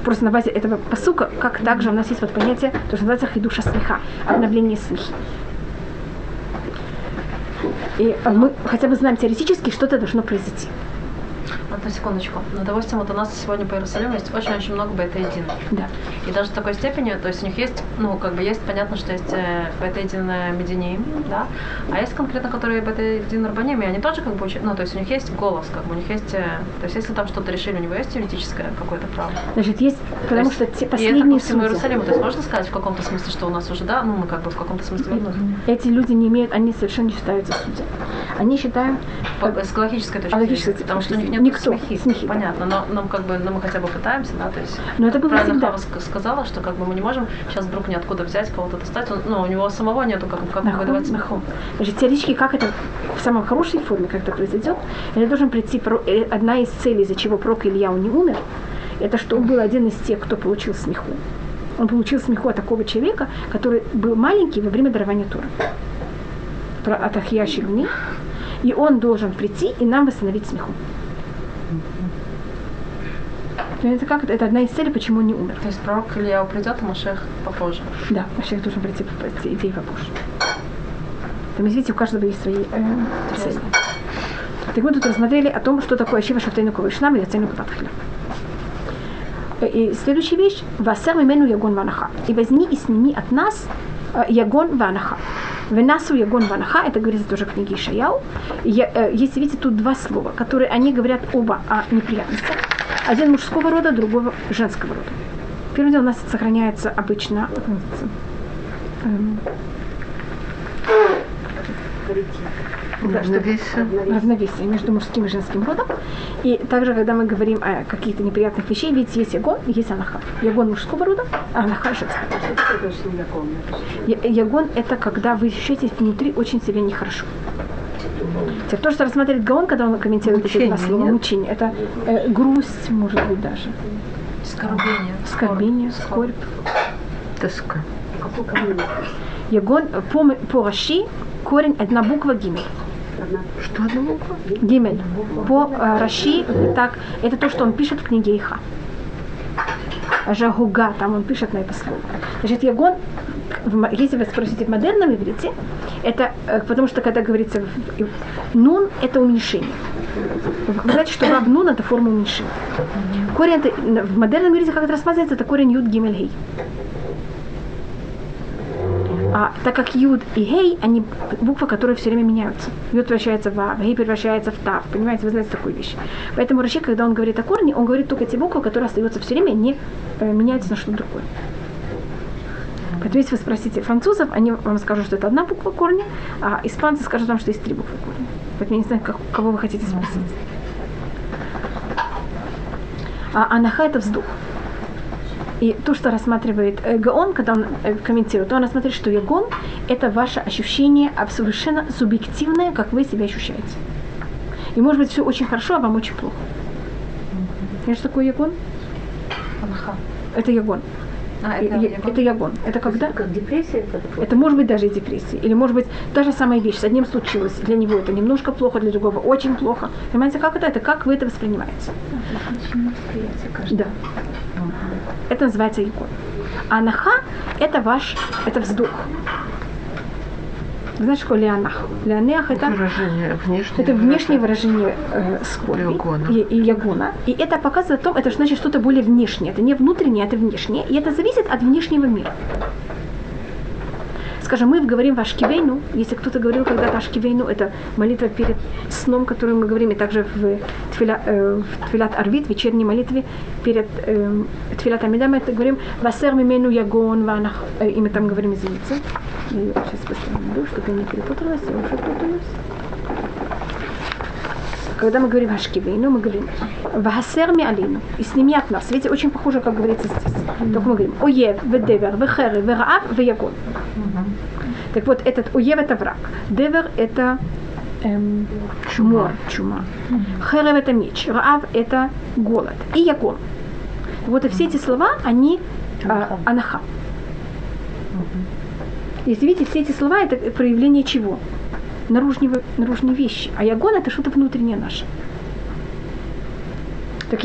Просто на базе этого пасука, как также у нас есть вот понятие, то, что называется хидуша смеха, обновление смехи. И мы хотя бы знаем теоретически, что-то должно произойти. Одну секундочку. Ну, допустим, вот у нас сегодня по Иерусалиму есть очень-очень много бета-един. Да. И даже в такой степени, то есть у них есть, ну, как бы есть, понятно, что есть бета-един мединеим, да, а есть конкретно, которые бета-един рабаним, и они тоже как бы, ну, то есть у них есть голос, как бы, у них есть, то есть если там что-то решили, у него есть юридическое какое-то право. Значит, есть, потому то что те последние судьи. И это по Иерусалиму, то есть можно сказать в каком-то смысле, что у нас уже, да, ну, мы как бы в каком-то смысле... Эти люди не имеют, они совершенно не считаются судьями. Они считают... С галахической точки зрения, потому что у них нет смехи. Понятно, но, как бы, но мы хотя бы пытаемся, да, то есть... Но это было правильно Хава сказала, что как бы мы не можем сейчас вдруг ниоткуда взять кого-то достать, но у него самого нету как да, выдавать смехом. Значит, теоретически, как это в самой хорошей форме, как это произойдет, это должен прийти, одна из целей, из-за чего пророк Ильяу не умер, это что он был один из тех, кто получил смеху. Он получил смеху от такого человека, который был маленький во время дарования Тора. Про Атахия Шигни. И он должен прийти и нам восстановить смеху. Это как? Это одна из целей, почему он не умер. То есть пророк Илья придет, а Машех попозже. Да, Машех должен прийти идеи попозже. Там, видите, у каждого есть свои цели. Так мы тут рассмотрели о том, что такое Ашива Шофтейну Ковышнам или Ацейну Каватхила. И следующая вещь. Васар мимену ягон ванаха. И возьми и сними от нас ягон ванаха. Венасу ягон ванаха, это говорится тоже в книге Ишаяу. Если видите, тут 2 слова, которые они говорят оба о неприятностях. Один мужского рода, другого женского рода. Первое дело, у нас сохраняется обычно... равновесие между мужским и женским родом. И также, когда мы говорим о каких-то неприятных вещах, ведь есть ягон, есть анаха. Ягон мужского рода, а анаха женского. Ягон – это когда вы ощущаете внутри очень себя нехорошо. То, что рассматривает Гаон, когда он комментирует эти 2 слова, мучение, это грусть, может быть, даже. Скорбение, скорбь. Тоска. Ягон, по Раши, корень, одна буква гимель. Что одна буква? Гимель. По Раши, так, это то, что он пишет в книге Иха. Жагуга, там он пишет на это слово. Значит, ягон, если вы спросите в модерном иврите, это потому что, когда говорится нун, это уменьшение. Вы знаете, что раб нун – это форма уменьшения. Корень это, в модерном иврите, как это рассматривается, это корень юд гимель гей. А так как юд и гей, они буквы, которые все время меняются. Юд превращается в а, гей превращается в тав. Понимаете, вы знаете такую вещь. Поэтому Раши, когда он говорит о корне, он говорит только те буквы, которые остаются все время, не меняются на что-то другое. Поэтому если вы спросите французов, они вам скажут, что это одна буква корня, а испанцы скажут вам, что есть 3 буквы корня. так я не знаю, кого вы хотите спросить. А анаха – это вздух. И то, что рассматривает Гаон, когда он комментирует, он рассматривает, что ягон – это ваше ощущение совершенно субъективное, как вы себя ощущаете. И может быть все очень хорошо, а вам очень плохо. Знаешь, что такое ягон? Анаха. Это ягон. Это ягон. Это когда? Это как депрессия? Это может быть даже и депрессия. Или может быть та же самая вещь. С одним случилось. Для него это немножко плохо, для другого очень плохо. Понимаете, как это? Это как вы это воспринимаете? Да. Это называется ягон. А анаха – это ваш, это вздох. Знаешь, что леонах? Леонах – это выражение, внешнее выражение скорби и ягона. И это показывает то, это значит что-то более внешнее. Это не внутреннее, это внешнее. И это зависит от внешнего мира. Скажем, мы говорим Ашивейну. Если кто-то говорил когда-то Ашивейну, это молитва перед сном, которую мы говорим, и также в Тфилат Арвит, вечерней молитве, перед Тфилат Амида мы это говорим «Васер мимену ягон ванах». И мы там говорим «Извините». Я сейчас быстро найду, чтобы я не перепуталась, я уже путаюсь. Когда мы говорим Ашивейну, мы говорим «Васер ми алину». И сними от нас. Видите, очень похоже, как говорится здесь. Только мы говорим «Оев, ведевер, вехеры, вераав, веягон». Так вот, этот уев – это враг. Девер – это чума. Херев – это меч. Раав – это голод. И ягон. Вот и все эти слова, они анаха. Если видите, все эти слова – это проявление чего? Наружные вещи. А ягон – это что-то внутреннее наше. Так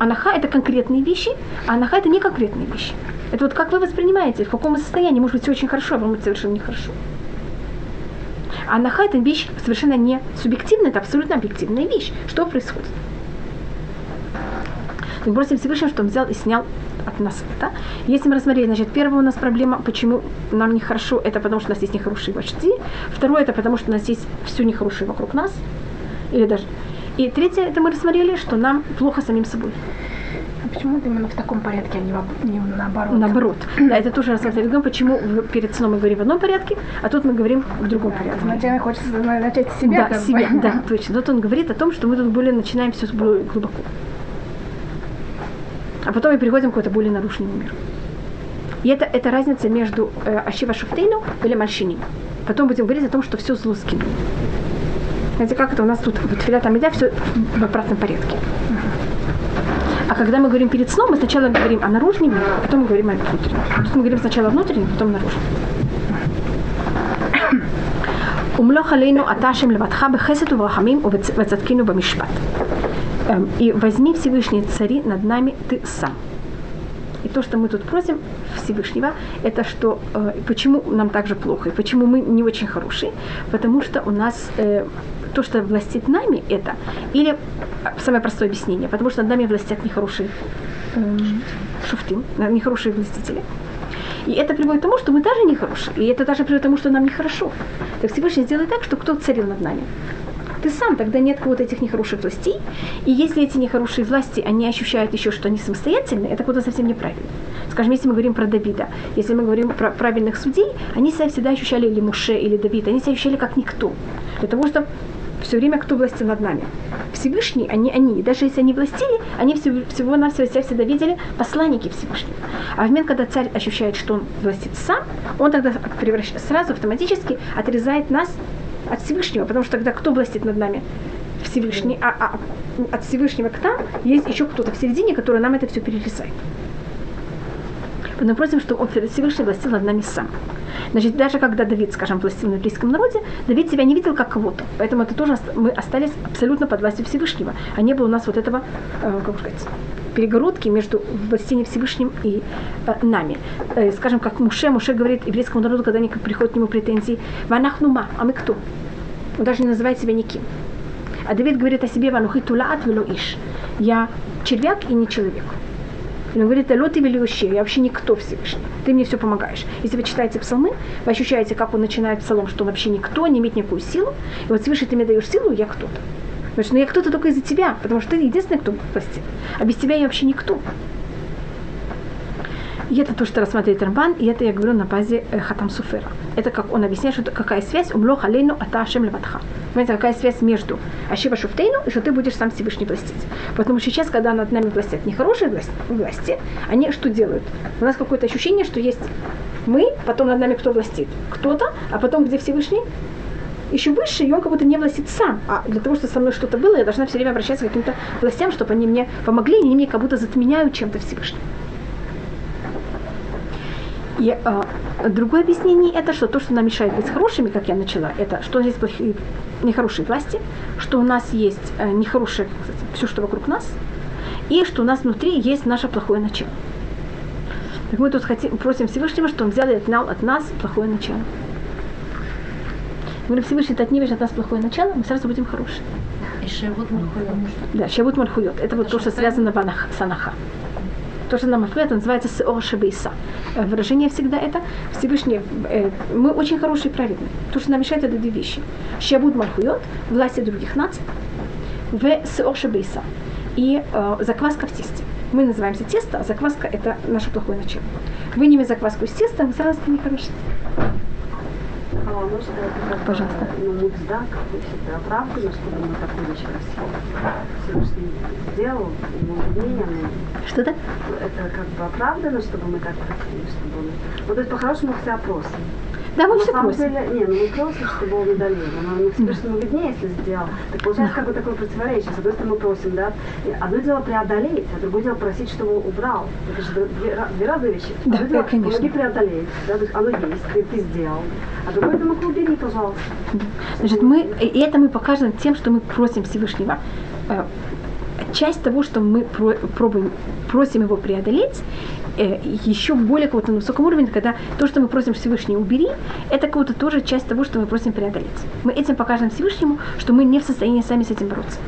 анаха – это конкретные вещи, а анаха – это не конкретные вещи. Это вот как вы воспринимаете, в каком состоянии, может быть, все очень хорошо, а может быть, совершенно нехорошо. А анаха – это вещь совершенно не субъективная, это абсолютно объективная вещь. Что происходит? Мы просим Всевышнего, что он взял и снял от нас это. Если мы рассмотрели, значит, первая у нас проблема, почему нам нехорошо, это потому, что у нас есть нехорошие вожди. Второе – это потому, что у нас есть все нехорошее вокруг нас. Или даже... И третье – это мы рассмотрели, что нам плохо самим собой. Почему именно в таком порядке, а не наоборот? Наоборот. Да, это тоже рассматриваем, почему перед сном мы говорим в одном порядке, а тут мы говорим в другом порядке. Сначала хочется начать с себя. Да, себя, да, точно. Вот он говорит о том, что мы тут более начинаем все более глубоко. А потом мы переходим к какой-то более нарушенному миру. И это разница между Ашива Шофтейну или Мальшини. Потом будем говорить о том, что все зло скинули. Знаете, как это у нас тут в Тфилат Амида все в обратном порядке. А когда мы говорим перед сном, мы сначала говорим о наружном, потом мы говорим о внутреннем. Тут мы говорим сначала о внутреннем, потом о наружном. Умлох алейну аташем леватха бехесету врахамим увецаткину бамишпат. И возьми, Всевышний, цари над нами ты сам. И то, что мы тут просим Всевышнего, это что, почему нам так же плохо, и почему мы не очень хорошие, потому что у нас... то, что властит нами, это или самое простое объяснение, потому что над нами властят нехорошие шуфтим, нехорошие властители. И это приводит к тому, что мы даже нехорошие, и это даже приводит к тому, что нам нехорошо. Так Всевышний сделай так, что кто царил над нами. Ты сам, тогда нет кого-то этих нехороших властей, и если эти нехорошие власти, они ощущают еще, что они самостоятельны, это куда-то совсем неправильно. Скажем, если мы говорим про Давида, если мы говорим про правильных судей, они себя всегда ощущали, или Муше, или Давид, они себя ощущали как никто. Для того, чтобы все время кто властил над нами. Всевышний, они. Даже если они властили, они всего-навсего себя всегда видели посланники Всевышнего. А в момент, когда царь ощущает, что он властит сам, он тогда сразу автоматически отрезает нас от Всевышнего. Потому что тогда кто властит над нами? Всевышний. А от Всевышнего к нам есть еще кто-то в середине, который нам это все перерезает. Мы просим, что он Всевышний властил над нами сам. Значит, даже когда Давид, скажем, властил на еврейском народе, Давид себя не видел как кого-то. Поэтому это тоже мы остались абсолютно под властью Всевышнего. А не было у нас вот этого, как сказать, перегородки между властением Всевышним и нами. Скажем, как Муше говорит еврейскому народу, когда они приходят к нему претензии, «Ванахнума, а мы кто?» Он даже не называет себя никем. А Давид говорит о себе «Ванухи тулаат вело иш». «Я червяк и не человек». И он говорит, лед и велющий, я вообще никто Всевышний, ты мне все помогаешь. Если вы читаете псалмы, вы ощущаете, как он начинает псалом, что он вообще никто, не имеет никакую силу. И вот свыше ты мне даешь силу, я кто-то. Значит, я кто-то только из-за тебя, потому что ты единственный, кто властит. А без тебя я вообще никто. И это то, что рассматривает Рамбан, и это я говорю на базе Хатам Суфера. Это как он объясняет, что какая связь умлох алейну ата ашем леватха. Понимаете, какая связь между ашива шофтейну и что ты будешь сам Всевышний властить. Потому что сейчас, когда над нами властят нехорошие власти, они что делают? У нас какое-то ощущение, что есть мы, потом над нами кто властит? Кто-то, а потом где Всевышний? Еще выше, и он как будто не властит сам. А для того, чтобы со мной что-то было, я должна все время обращаться к каким-то властям, чтобы они мне помогли, и они мне как будто затменяют чем-то Всевышним. И другое объяснение это, что то, что нам мешает быть хорошими, как я начала, это что у нас есть плохие, нехорошие власти, что у нас есть нехорошее, кстати, все, что вокруг нас, и что у нас внутри есть наше плохое начало. Так мы тут просим Всевышнего, что он взял и отнял от нас плохое начало. Мы говорим, Всевышний, ты отнимешь от нас плохое начало, мы сразу будем хорошие. И шевут мальхуйот. Да, шевут мальхуйот. Это вот то, что связано с анаха. То, что нам мальхуйот, называется сеор шебейса. Выражение всегда это. Всевышний, мы очень хорошие и праведные. То, что нам мешает, это две вещи. Шевут мальхуйот, власти других наций. В сеор шебейса. И закваска в тесте. Мы называемся тесто, а закваска это наше плохое начало. Выними закваску из теста, мы сразу не хорошие. Пожалуйста. Ну, не бзда, как бы всегда оправдано, чтобы мы такую вещь красили. Всевышний сделал, ему мнение. Что-то? Это как бы оправдано, чтобы мы так красили, чтобы он... Вот это по-хорошему все опросы. Да, мы все просим. Деле, не, ну мы просим, чтобы он удалил. Но он Всевышнему виднее, если сделал. Так получается как бы такое противоречие. С одной стороны мы просим, да? Одно дело преодолеть, а другое дело просить, чтобы убрал. Это же две разные вещи. Одно да, дело, конечно. Помоги преодолеть, да? То есть оно есть, ты сделал. А другое дело, ну-ка убери, пожалуйста. Значит, мы, и это мы покажем тем, что мы просим Всевышнего. Часть того, что мы просим его преодолеть, еще более какого-то на высоком уровне, когда то, что мы просим Всевышнего убери, это какого-то тоже часть того, что мы просим преодолеть. Мы этим покажем Всевышнему, что мы не в состоянии сами с этим бороться.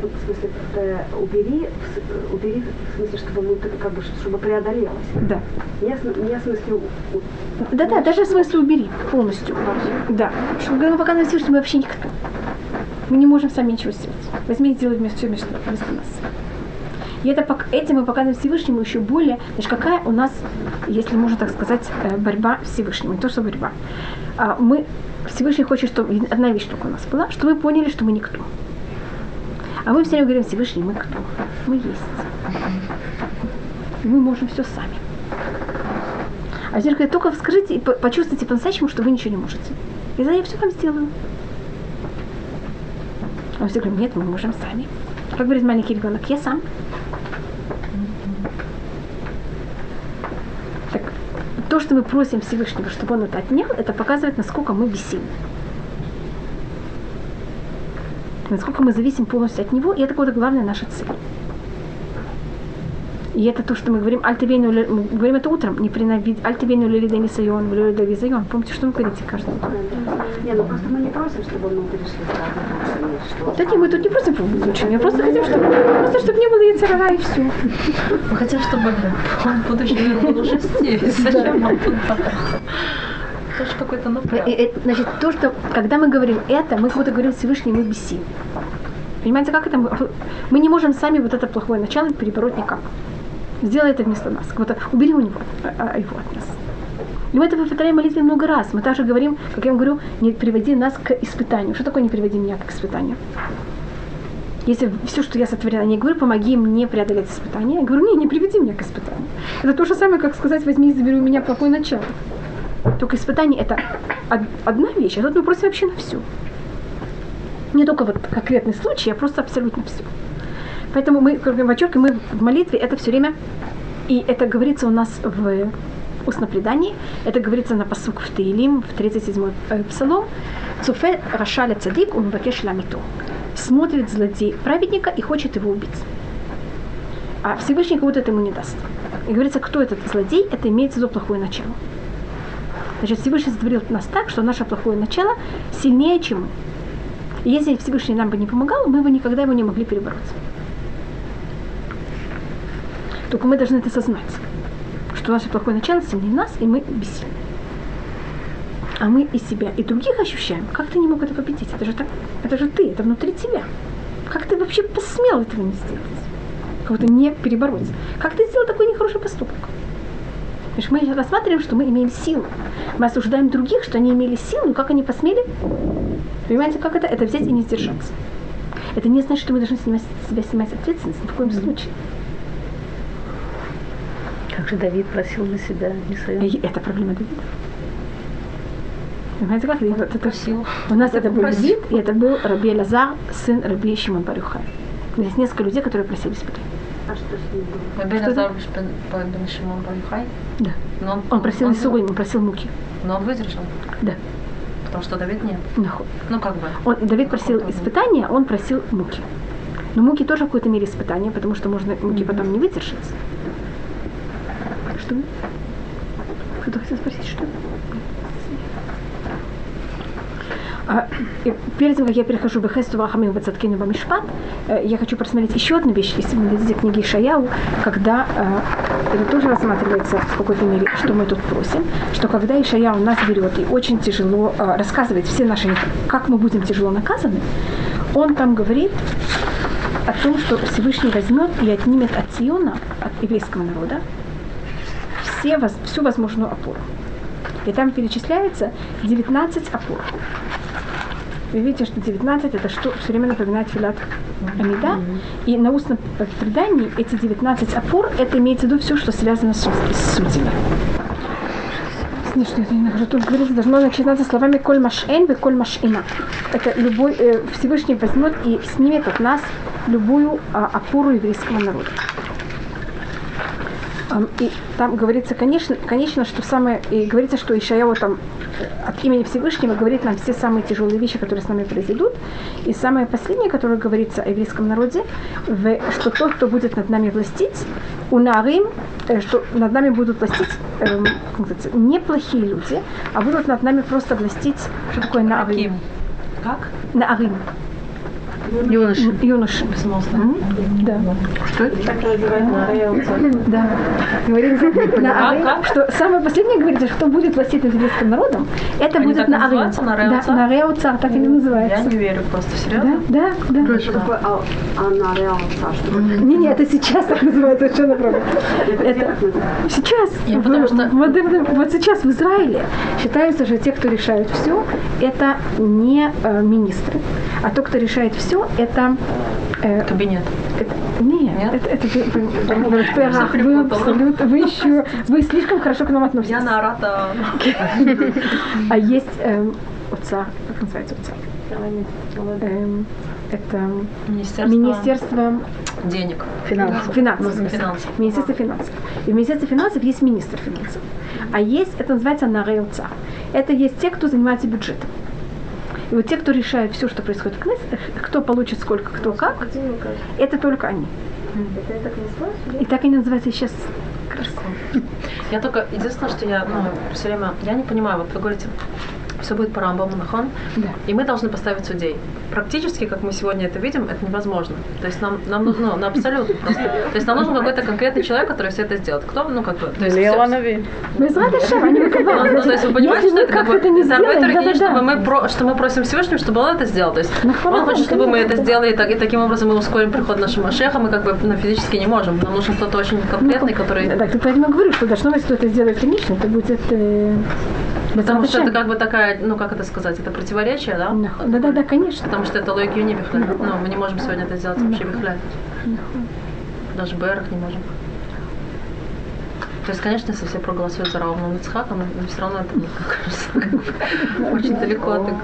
В смысле, убери, в смысле, чтобы, ну, как бы, чтобы преодолелось. Да. Не в смысле... Да-да, даже в смысле убери полностью. Да. Чтобы мы показали Всевышнему, мы вообще никто. Мы не можем сами ничего сделать. Возьми и сделай все вместо нас. И это, этим мы показываем Всевышнему еще более, значит, какая у нас, если можно так сказать, борьба с Всевышним. Не то, что борьба. Мы, Всевышний хочет, чтобы одна вещь только у нас была, что мы поняли, что мы никто. А мы все время говорим, Всевышний, мы кто? Мы есть. Мы можем все сами. А теперь говорит, только скажите и почувствуйте по-настоящему, что вы ничего не можете. И за я все вам сделаю. А мы все говорим, нет, мы можем сами. Как говорит маленький ребенок, я сам. Так, то, что мы просим Всевышнего, чтобы он это отнял, это показывает, насколько мы бессильны. Насколько мы зависим полностью от него, и это какая-то главная наша цель. И это то, что мы говорим, «Альтевейну ле...» мы говорим это утром, не принавидь, «Альтевейну лерида мисайон, лерида визайон». Помните, что вы говорите каждый день? Не, ну просто мы не просим, чтобы мы перешли сразу. Да нет, мы тут не просим по обучению, мы просто хотим, чтобы не было яйцерара, и все. Мы хотим, чтобы он в будущем был уже стиль, зачем он тут попался? Какой-то значит, то, что, когда мы говорим это, мы как будто говорим Всевышний, мы бессильны. Понимаете, как это? Мы не можем сами вот это плохое начало перебороть никак. Сделай это вместо нас. Как будто убери у него, его от нас. И мы это повторяем в молитве много раз. Мы также говорим, как я вам говорю, не приводи нас к испытанию. Что такое не приводи меня к испытанию? Если все, что я сотворила, я говорю, помоги мне преодолеть испытание. Я говорю, не приведи меня к испытанию. Это то же самое, как сказать, возьми и забери у меня плохое начало. Только испытание – это одна вещь, а тут мы просим вообще на все. Не только вот конкретный случай, а просто абсолютно все. Поэтому мы, как говорим, мы в молитве это все время, и это говорится у нас в устном предании, это говорится на пасук в Теилим, в 37-й псалом. «Цуфе рашаля цадик умвакеш ламиту». Смотрит злодей праведника и хочет его убить. А Всевышний как будто это ему не даст. И говорится, кто этот злодей, это имеет в виду плохое начало. Значит, Всевышний сотворил нас так, что наше плохое начало сильнее, чем мы. И если Всевышний нам бы не помогал, мы бы никогда его не могли перебороть. Только мы должны это осознать, что наше плохое начало сильнее нас, и мы бессильны. А мы и себя, и других ощущаем. Как ты не мог это победить? Это же, так, это же ты, это внутри тебя. Как ты вообще посмел этого не сделать? Как-то не перебороть. Как ты сделал такой нехороший поступок? Значит, мы рассматриваем, что мы имеем силу. Мы осуждаем других, что они имели силу, как они посмели. Понимаете, как это? Это взять и не сдержаться. Это не значит, что мы должны снимать ответственность, ни в коем случае. Как же Давид просил на себя не свою. И это проблема Давида. Понимаете, как это просил? У нас это был Давид, и это был Раби Элазар, сын Раби Шимон бар Йохай. Здесь несколько людей, которые просили Господа. А что с ним было? Раби Элазар бен Шимон бар Йохай? Да. Он просил не сугу, он просил муки. Но он выдержал? Да. Потому что Давид нет. Ну как бы. Давид просил испытания, он просил муки. Но муки тоже в какой-то мере испытания, потому что можно муки потом не выдержать. Что? Кто-то хотел спросить, что? Перед тем, как я перехожу в Хесту Вахамин в Цаткину в Мишпат, я хочу просмотреть еще одну вещь из книги Ишаяу, когда это тоже рассматривается в какой-то мере, что мы тут просим, что когда Ишаяу нас берет и очень тяжело рассказывает все наши, как мы будем тяжело наказаны, он там говорит о том, что Всевышний возьмет и отнимет от Сиона, от еврейского народа, всю возможную опору. И там перечисляется 19 опор. Вы видите, что 19 это что все время напоминает филат Амида. И на устном предании эти 19 опор, это имеется в виду все, что связано с судьями. Конечно, я не нахожу. Тут говорится, должно начинаться словами «Коль машэн ве коль машэна». Это любой, Всевышний возьмет и снимет от нас любую опору еврейского народа. И там говорится, конечно, что самое, и говорится, что Ишаяу там от имени Всевышнего говорит нам все самые тяжелые вещи, которые с нами произойдут. И самое последнее, которое говорится о еврейском народе, что тот, кто будет над нами властить, унарим, что над нами будут властить не плохие люди, а будут над нами просто властить, что такое наарим? Как? Наарим. Юноши. Да. Что это? Так называют нараэлцев. Да. Говорит на что самое последнее говорится, что будет властить над еврейским народом, это будет на Арим. Да, нараэлцев, так и не называется. Я не верю просто, серьезно? Да. Что такое нараэлцев? Не, это сейчас так называют, совершенно правда. Это сейчас, вот сейчас в Израиле считается, что те, кто решают все, это не министры, а то, кто решает все, это кабинет. Вы еще вы слишком хорошо к нам относитесь. Я на рата. А есть отца, как называется отца? Это министерство денег, финансов. Министерство финансов. И в министерстве финансов есть министр финансов. А есть, это называется нарейлца. Это есть те, кто занимается бюджетом. И вот те, кто решает все, что происходит в Кнессете, кто получит сколько, кто как, это только они. И так они называются сейчас. Красиво. Я только, единственное, что я все время, я не понимаю, вот вы говорите, все будет по Рамбаму нахон, да. И мы должны поставить судей. Практически, как мы сегодня это видим, это невозможно. То есть нам нужно, абсолютно просто. То есть нам нужен какой-то конкретный человек, который все это сделает. Кто, то есть... Леонови. Мы знаем, что они выковали. То есть вы понимаете, что это как бы... Что мы просим Всевышнего, чтобы он это сделал. То есть он хочет, чтобы мы это сделали, и таким образом мы ускорим приход нашего Машеха, мы как бы физически не можем. Нам нужен кто-то очень конкретный, который... Да, поэтому говорю, что должно быть кто-то сделать конечно, это будет... Потому что это как бы такая, как это сказать, это противоречие, да? Да, конечно. Потому что это логика не бихля. Мы не можем сегодня это сделать вообще бихля. Даже БРХ не можем. То есть, конечно, если все проголосуют за Равом Ицхаком, но все равно это, мне кажется, очень далеко от игры.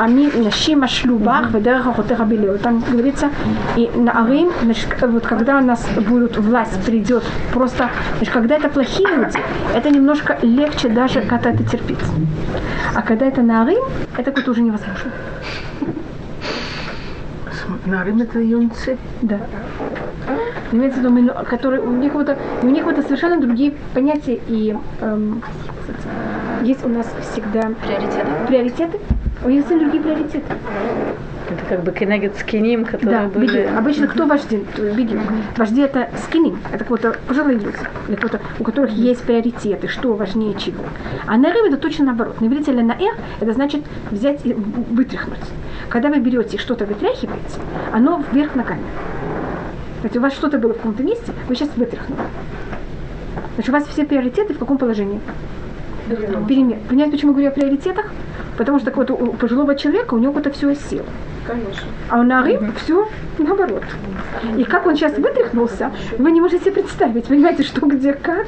Они нащима шлюбах, ведерха хотеха билео. Там говорится, и наарим, вот когда у нас будет власть, придет просто, значит, когда это плохие люди, это немножко легче даже когда это терпеть. А когда это наарим, это как-то уже невозможно. Наарим это юнцы? Да. Имеется в виду, которые у них совершенно другие понятия и есть у нас всегда приоритеты. У них совершенно другие приоритеты. Это как бы кенегет скиним, которые были... Бегим. Обычно кто вожди? Бегим. Вожди это скиним. Это кто-то пожилые люди. Или кто-то, у которых есть приоритеты, что важнее чего. А нарым это точно наоборот. Наверите ли на эх, это значит взять и вытряхнуть. Когда вы берете и что-то вытряхиваете, оно вверх ногами. Значит, у вас что-то было в каком-то месте, вы сейчас вытряхнули. Значит, у вас все приоритеты в каком положении? Перемет. Понимаете, почему я говорю о приоритетах? Потому что вот, у пожилого человека у него вот это все осело. Конечно. А у Нары все наоборот. И как он сейчас вытряхнулся, вы не можете представить, понимаете, что, где, как.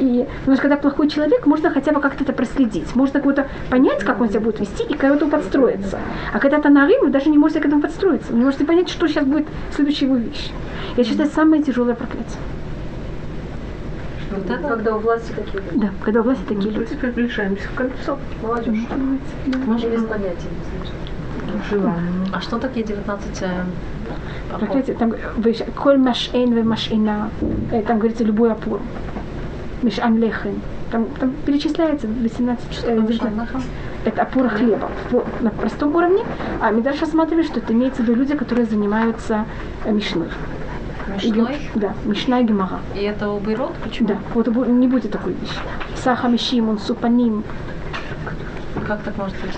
И, потому что когда плохой человек, можно хотя бы как-то это проследить. Можно кого-то понять, как он себя будет вести, и к этому подстроиться. А когда-то Нары, вы даже не можете к этому подстроиться. Вы не можете понять, что сейчас будет следующая его вещь. Я считаю, это самое тяжелое проклятие. Да, когда у власти такие люди. Да, когда у власти такие люди. Мы приближаемся в кольцо. Молодежь. Может, без понятия. А что такие 19 проклятия? Там коль машейн ве машина. Там говорится любой опор. Мишан лехен. Там перечисляется 18. Это опора хлеба на простом уровне. А мы дальше рассматривали, что это имеется в виду люди, которые занимаются мишной. Мишной? Да, мишна и гемара. И это уберут? Почему? Да, вот не будет такой вещи. Сахамишим, он супаним. Как так может быть?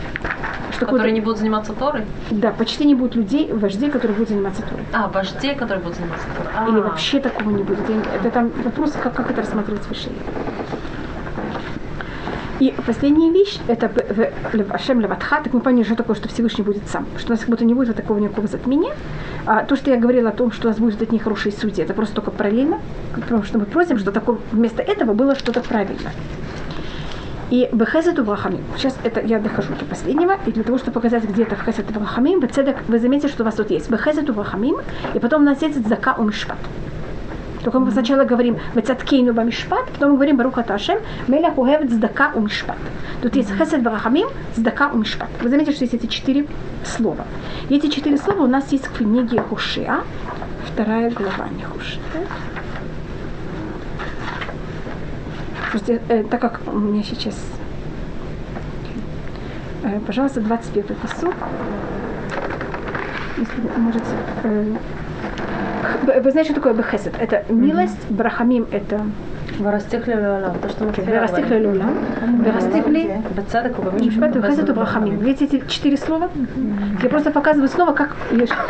Что которые не будут заниматься Торой? Да, почти не будет людей, вождей, которые будут заниматься Торой. А, вождей, которые будут заниматься Торой. Или вообще такого не будет. Это там вопрос, как это рассматривать в решении. И последняя вещь, это Ашем Леватха, так мы поняли, что такое, что Всевышний будет сам, что у нас как будто не будет вот такого никакого затмения. А то, что я говорила о том, что у нас будет от них хорошие судьи, это просто только параллельно, потому что мы просим, что такое, вместо этого было что-то правильно. И Бехесед Убрахамим, сейчас это я дохожу до последнего, и для того, чтобы показать, где это Бехесед Убрахамим, вы заметите, что у вас тут есть Бехесед Убрахамим, и потом у нас есть Зака у Мишпат. Только мы сначала говорим «Вацаткейну ба-мишпат», потом мы говорим «Баруха Ташем, мелях ухевет здака у мишпат». Тут есть «Хесед барахамим, здака у мишпат». Вы заметите, что есть эти 4 слова. И эти 4 слова у нас есть в книге Хошеа, 2 глава, не Хошеа. Просто, так как у меня сейчас... пожалуйста, 21-й посуд. Если можете... Вы знаете, что такое бехесед? Это милость, брахамим, это... Варастихли леолам. Варастихли леолам. Варастихли... Бехесед и брахамим. Видите эти 4 слова? Я просто показываю снова, как... Мы знаем,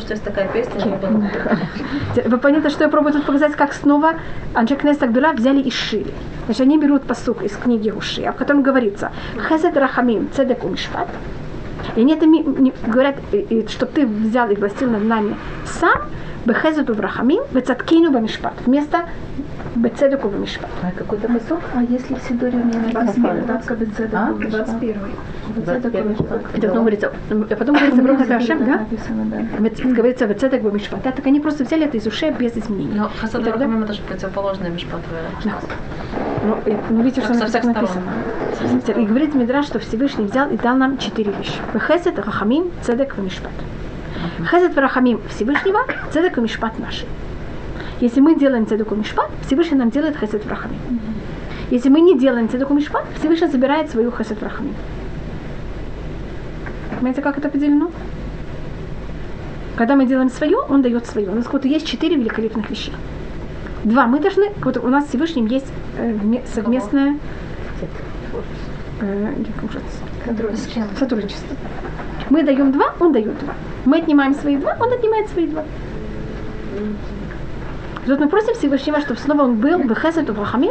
что есть такая песня. Вы понятно, что я пробую тут показать, как снова Аншекнеса Гдула взяли и шили. Значит, они берут пасук из книги Уши, а потом говорится «Хесед рахамим цедек умишпат». И они это говорят, что ты взял и властил над нами сам, бехезету брахамим, бецаткину бамишпат, вместо бецедеку бамишпат. А какой-то мысок? А если в Сидоре у меня написано, да, бецедеку бамишпат? И потом говорится, Брахат Ашем, да? Говорится, бецедеку бамишпат. Так они просто взяли это из ушей без изменений. Но хасад брахамим это же противоположное мишпат. Ну, видите, что так написано. И говорит Мидраш, что Всевышний взял и дал нам 4 вещи. Хесед, рахамим, цедек, мишпат. Хесед, рахамим Всевышнего, цедек, мишпат наши. Если мы делаем цедек, мишпат, Всевышний нам делает хесед, рахамим. Если мы не делаем цедек, мишпат, Всевышний забирает свою хесед, рахамим. Понимаете, как это поделено? Когда мы делаем свое, он дает свое. У нас вот есть 4 великолепных вещи. 2 мы должны, вот у нас с Всевышним есть совместное сотрудничество. Мы даем 2, он дает 2. Мы отнимаем свои 2, он отнимает свои 2. Тут мы просим Всевышнего, чтобы снова он был в хесед урахамим,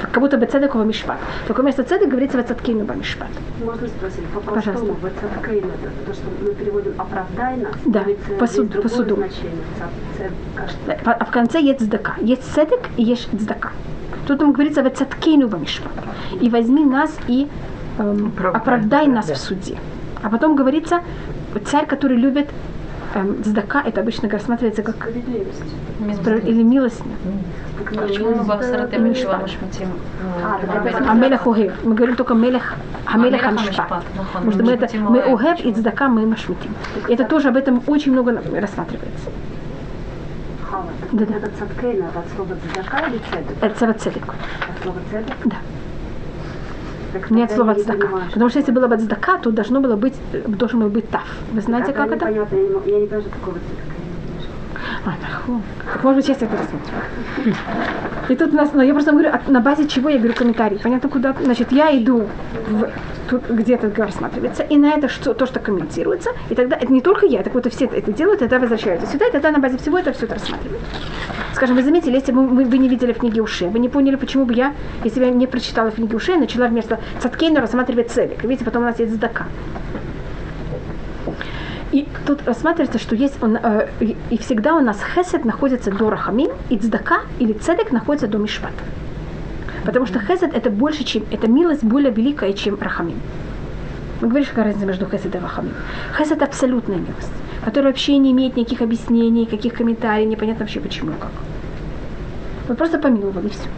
как будто бы цедек ува мишпат. Только вместо цедек говорится в цадкейну ба мишпат. Можно спросить, по-простому, в цадкейну, потому что мы переводим «оправдай нас», да, по суду. А в конце есть цдака. Есть цедек и есть цдака. Тут ему говорится в цадкейну ба мишпат. И возьми нас и оправдай нас в суде. А потом говорится, царь, который любит цдака, это обычно рассматривается как справедливость. Или милость. Почему мы бахсараты мишпат? Амелех огев. Мы говорим только мелех амишпат. Потому что мы огев и цдака мы машмутим. Это тоже об этом очень много рассматривается. Это цадкейна от слова цдака или цедек? Это слова цедек. От слова цедек? Да. Не от слова «цдака». Потому что если было бы «цдака», то должен был быть «тав». Вы знаете, как это? Понятно, я не даже такого «цдака». Атахуна. Может быть, сейчас я это рассмотрю. И тут у нас, я просто говорю, на базе чего я беру комментарий. Понятно, куда? Значит, я иду в... тут где-этот гор рассматривается, и на это что, то, что комментируется, и тогда это не только я, так вот и все это делают, и тогда возвращаются сюда, и тогда на базе всего это все это рассматривают. Скажем, вы заметили, если бы вы не видели в книге Уше, вы не поняли, почему бы я, если бы я не прочитала в книге Уше, начала вместо Цаткейну рассматривать Цевик. Видите, потом у нас есть Цдака. И тут рассматривается, что есть он, и всегда у нас хесед находится до рахамин, и цдака или цедек находится до мишпат. Потому что хесед это больше, чем это милость более великая, чем рахамин. Мы говорим, какая разница между хесед и рахамин. Хесед абсолютная милость, которая вообще не имеет никаких объяснений, никаких комментариев, непонятно вообще почему и как. Мы просто помиловали все.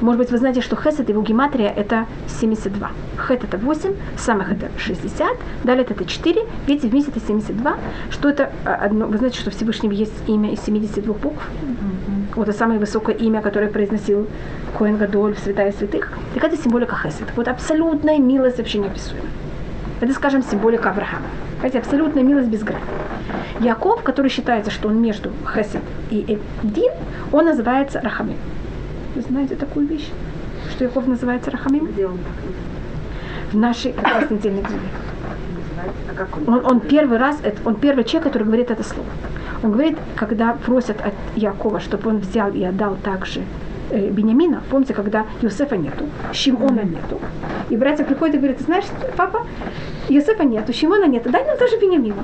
Может быть, вы знаете, что хесед, его гематрия, это 72. Хет это 8, самых это 60, далит это 4, видите, вместе это 72. Что это одно? Вы знаете, что в Всевышнем есть имя из 72 букв? Mm-hmm. Вот это самое высокое имя, которое произносил Коэн Гадоль, Святая Святых. Так это символика хесед. Вот абсолютная милость вообще неописуема. Это, скажем, символика Авраама. Хотя абсолютная милость без грани. Яаков, который считается, что он между хесед и Дин, он называется Рахамим. Вы знаете такую вещь, что Яаков называется Рахамим? В нашей как раз недельной книге. Он первый раз, он первый человек, который говорит это слово. Он говорит, когда просят от Яакова, чтобы он взял и отдал также Беньямина. Помните, когда Йосефа нету, Шимона нету. И братья приходят и говорят, знаешь, папа, Йосефа нету, Шимона нету, дай нам тоже Беньямина.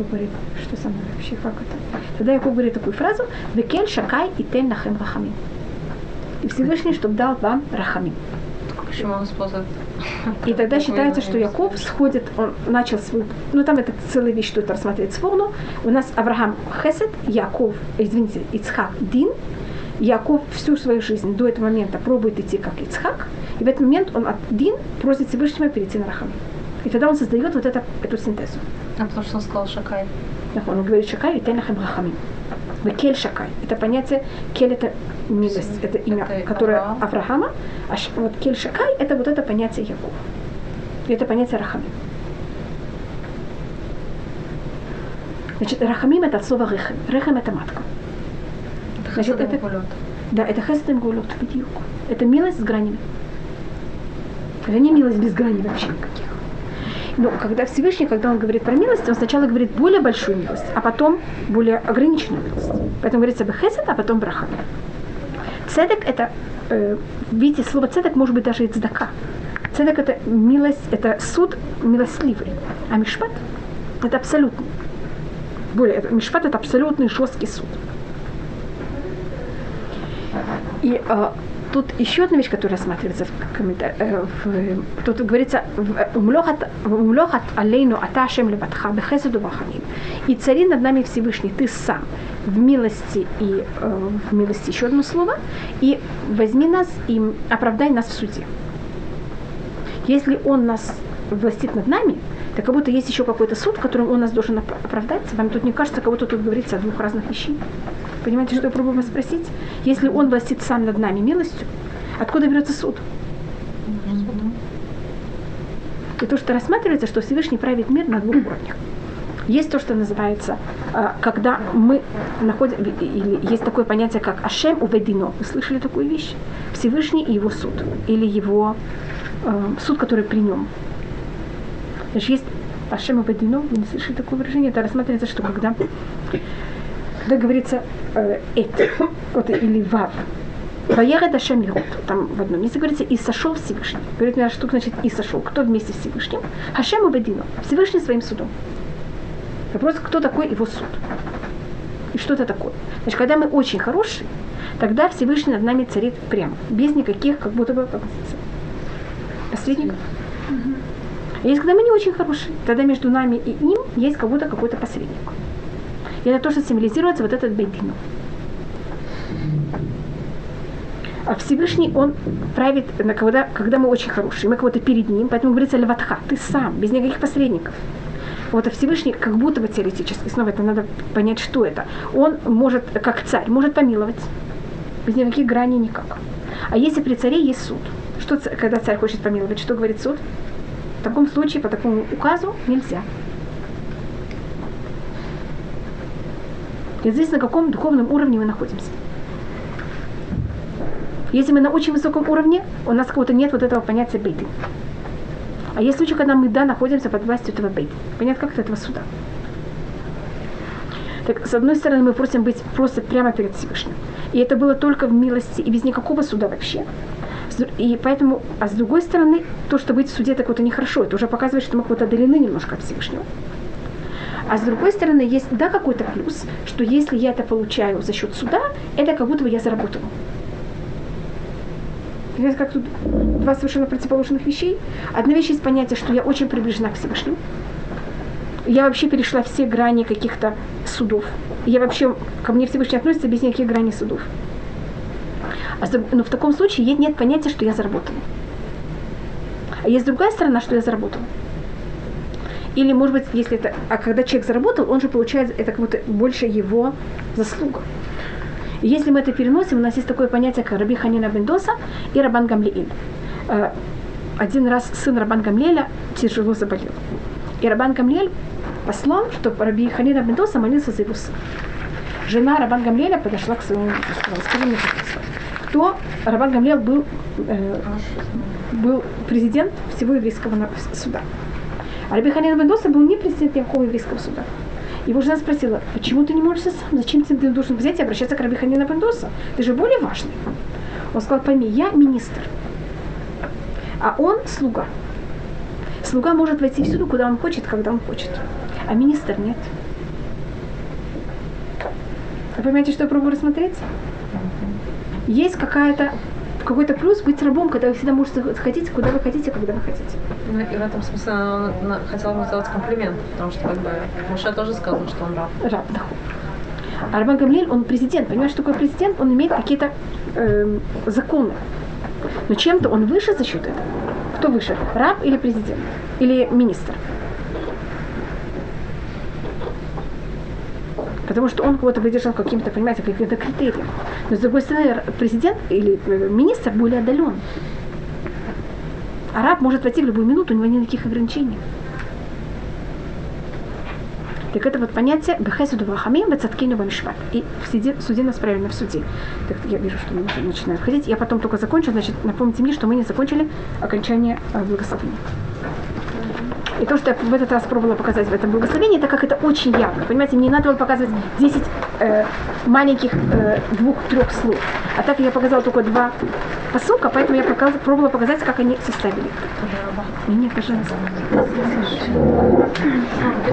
Яаков говорит, что со мной вообще, как это? Тогда Яаков говорит такую фразу, «Ки кель, шакай, и тен нахем рахамим». И Всевышний, чтобы дал вам рахамим. Почему он способ? И тогда считается, что Яаков сходит, он начал свой... Ну, там это целая вещь, что это рассматривать с волну. У нас Авраам хесед, Яаков, извините, Ицхак дин. Яаков всю свою жизнь до этого момента пробует идти как Ицхак. И в этот момент он от дин просит Всевышнего перейти на рахамим. И тогда он создает вот эту синтезу. А потому что он сказал шакай. Он говорит шакай, и тенахам рахамим. Кель шакай. Это понятие, кель это милость, это имя, которое Авраама, а вот кель шакай это вот это понятие Яакова. И это понятие рахамим. Значит, рахамим это от слова рехем. Рехем это матка. Значит, это гулот. Да, это хесед гулот, бедюк. Это милость с гранями. Это не милость без граней вообще никаких. Но когда Всевышний, когда он говорит про милость, он сначала говорит более большую милость, а потом более ограниченную милость. Поэтому говорится бы хесед, а потом браха. Цедек это, видите, слово цедек может быть даже и цдака. Цедек это милость, это суд милостливый. А мишпат это абсолютный. Более, мишпат это абсолютный жесткий суд. И тут еще одна вещь, которая рассматривается в комментариях. Тут говорится «Умлёхат алейну аташем леватха бехесуду вахамим». И цари над нами Всевышний, ты сам, в милости и в милости еще одно слово, и возьми нас и оправдай нас в суде. Если он нас властит над нами, то как будто есть еще какой-то суд, которым он нас должен оправдаться. Вам тут не кажется, как будто тут говорится о двух разных вещах? Понимаете, что я пробую вас спросить? Если он властит сам над нами милостью, откуда берется суд? И то, что рассматривается, что Всевышний правит мир на двух уровнях. Есть то, что называется, когда мы находим, или есть такое понятие, как Ашем уведино. Вы слышали такую вещь? Всевышний и его суд. Или его суд, который при нем. Значит, есть Ашем уведино. Вы не слышали такое выражение? Это рассматривается, что когда говорится вот, или вав, поехать Ашем лирот, там в одном месте говорится и сошел Всевышний. Говорит, меня штук значит и сошел. Кто вместе с Всевышним? Ашем уведино. Всевышний своим судом. Вопрос, кто такой его суд? И что это такое? Значит, когда мы очень хорошие, тогда Всевышний над нами царит прямо, без никаких, как будто бы посредников. Угу. Есть, когда мы не очень хорошие, тогда между нами и им есть как будто какой-то посредник. И это то, что символизируется вот этот бейдин. А Всевышний, он правит, когда мы очень хорошие, мы кого-то перед ним, поэтому говорится леватха, ты сам, без никаких посредников. Вот а Всевышний, как будто бы теоретически, снова это надо понять, что это, он может, как царь, может помиловать, без никаких граней никак. А если при царе есть суд, что, когда царь хочет помиловать, что говорит суд? В таком случае, по такому указу нельзя. И здесь на каком духовном уровне мы находимся. Если мы на очень высоком уровне, у нас какого-то нет вот этого понятия бейты. А есть случаи, когда мы, да, находимся под властью этого бейта. Понятно, как-то этого суда. Так, с одной стороны, мы просим быть просто прямо перед Всевышним. И это было только в милости, и без никакого суда вообще. И поэтому, а с другой стороны, то, что быть в суде, так вот и нехорошо. Это уже показывает, что мы как-то отдалены немножко от Всевышнего. А с другой стороны, есть, да, какой-то плюс, что если я это получаю за счет суда, это как будто бы я заработала. Понимаете, как тут два совершенно противоположных вещей? Одна вещь есть понятие, что я очень приближена к Всевышнему. Я вообще перешла все грани каких-то судов. Я вообще, ко мне Всевышний относится без никаких граней судов. Но в таком случае нет понятия, что я заработала. А есть другая сторона, что я заработала. Или, может быть, если это... А когда человек заработал, он же получает это как будто больше его заслуга. И если мы это переносим, у нас есть такое понятие, как Раби Ханина бен Доса и Рабан Гамлиэль. Один раз сын Рабан Гамлиэля тяжело заболел. И Рабан Гамлиэль послал, чтобы Раби Ханина бен Доса молился за его сына. Жена Рабан Гамлиэля подошла к своему мужу. Скажи мне, кто Рабан Гамлиэль был президент всего еврейского суда. А Раби Ханина бен Доса был не президент никакого еврейского суда. Его жена спросила, почему ты не молишься сам? Зачем ты должен взять и обращаться к Раби Ханина бен Доса? Ты же более важный. Он сказал, пойми, я министр, а он слуга. Слуга может войти всюду, куда он хочет, когда он хочет. А министр нет. Вы понимаете, что я пробую рассмотреть? Есть какой-то плюс быть рабом, когда вы всегда можете сходить, куда вы хотите, когда вы хотите. Ну, и в этом смысле она хотела бы сделать комплимент, потому что как бы Муше тоже сказал, что он раб. Раб, да. А Рабан Гамлиэль, он президент. Понимаешь, что такое президент? Он имеет какие-то законы. Но чем-то он выше за счет этого. Кто выше? Раб или президент? Или министр? Потому что он кого-то выдержал каким-то, понимаете, каким-то критерием. Но с другой стороны, президент или министр более отдален. А раб может войти в любую минуту, у него нет никаких ограничений. Так это вот понятие «бехесуду вахамим вацаткейну вамишват». И в суде нас правильно в суде. Так я вижу, что мы уже начинаем ходить. Я потом только закончу, значит, напомните мне, что мы не закончили окончание благословения. И то, что я в этот раз пробовала показать в этом благословении, так как это очень явно. Понимаете, мне не надо было показывать 10 маленьких двух-трех слов. А так я показала только два посылка, поэтому я пробовала показать, как они составили. Мне, пожалуйста.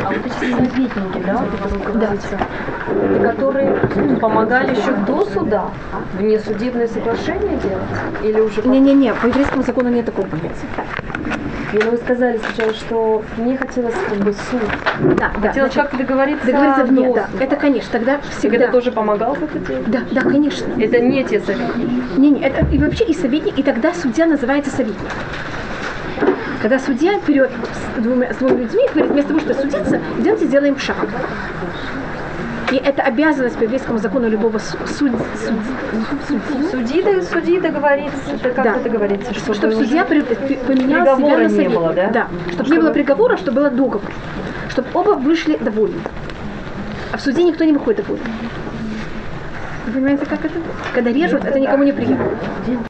А вот эти советники, да? Которые помогали еще до суда, вне судебное соглашение делать? Или уже... Не-не-не, по еврейскому закону нет такого понятия. И вы сказали сейчас, что мне хотелось как бы суд. Да, хотелось как-то договориться вне. Да. Это, конечно, тогда всегда. Это тоже помогал в это дело? Да, да, конечно. Это не те советники? Не, это и вообще и советник, и тогда судья называется советник. Когда судья вперед с двумя людьми, говорит, вместо того, чтобы судиться, идемте сделаем шаг. И это обязанность по еврейскому закону любого судьи договориться, как да. Это говорится? Чтобы судья поменял себя на совет. Да? Чтобы не было приговора, чтобы было договор. Чтобы оба вышли довольны. А в суде никто не выходит довольным. Вы понимаете, как это? Когда режут, это никому не приятно.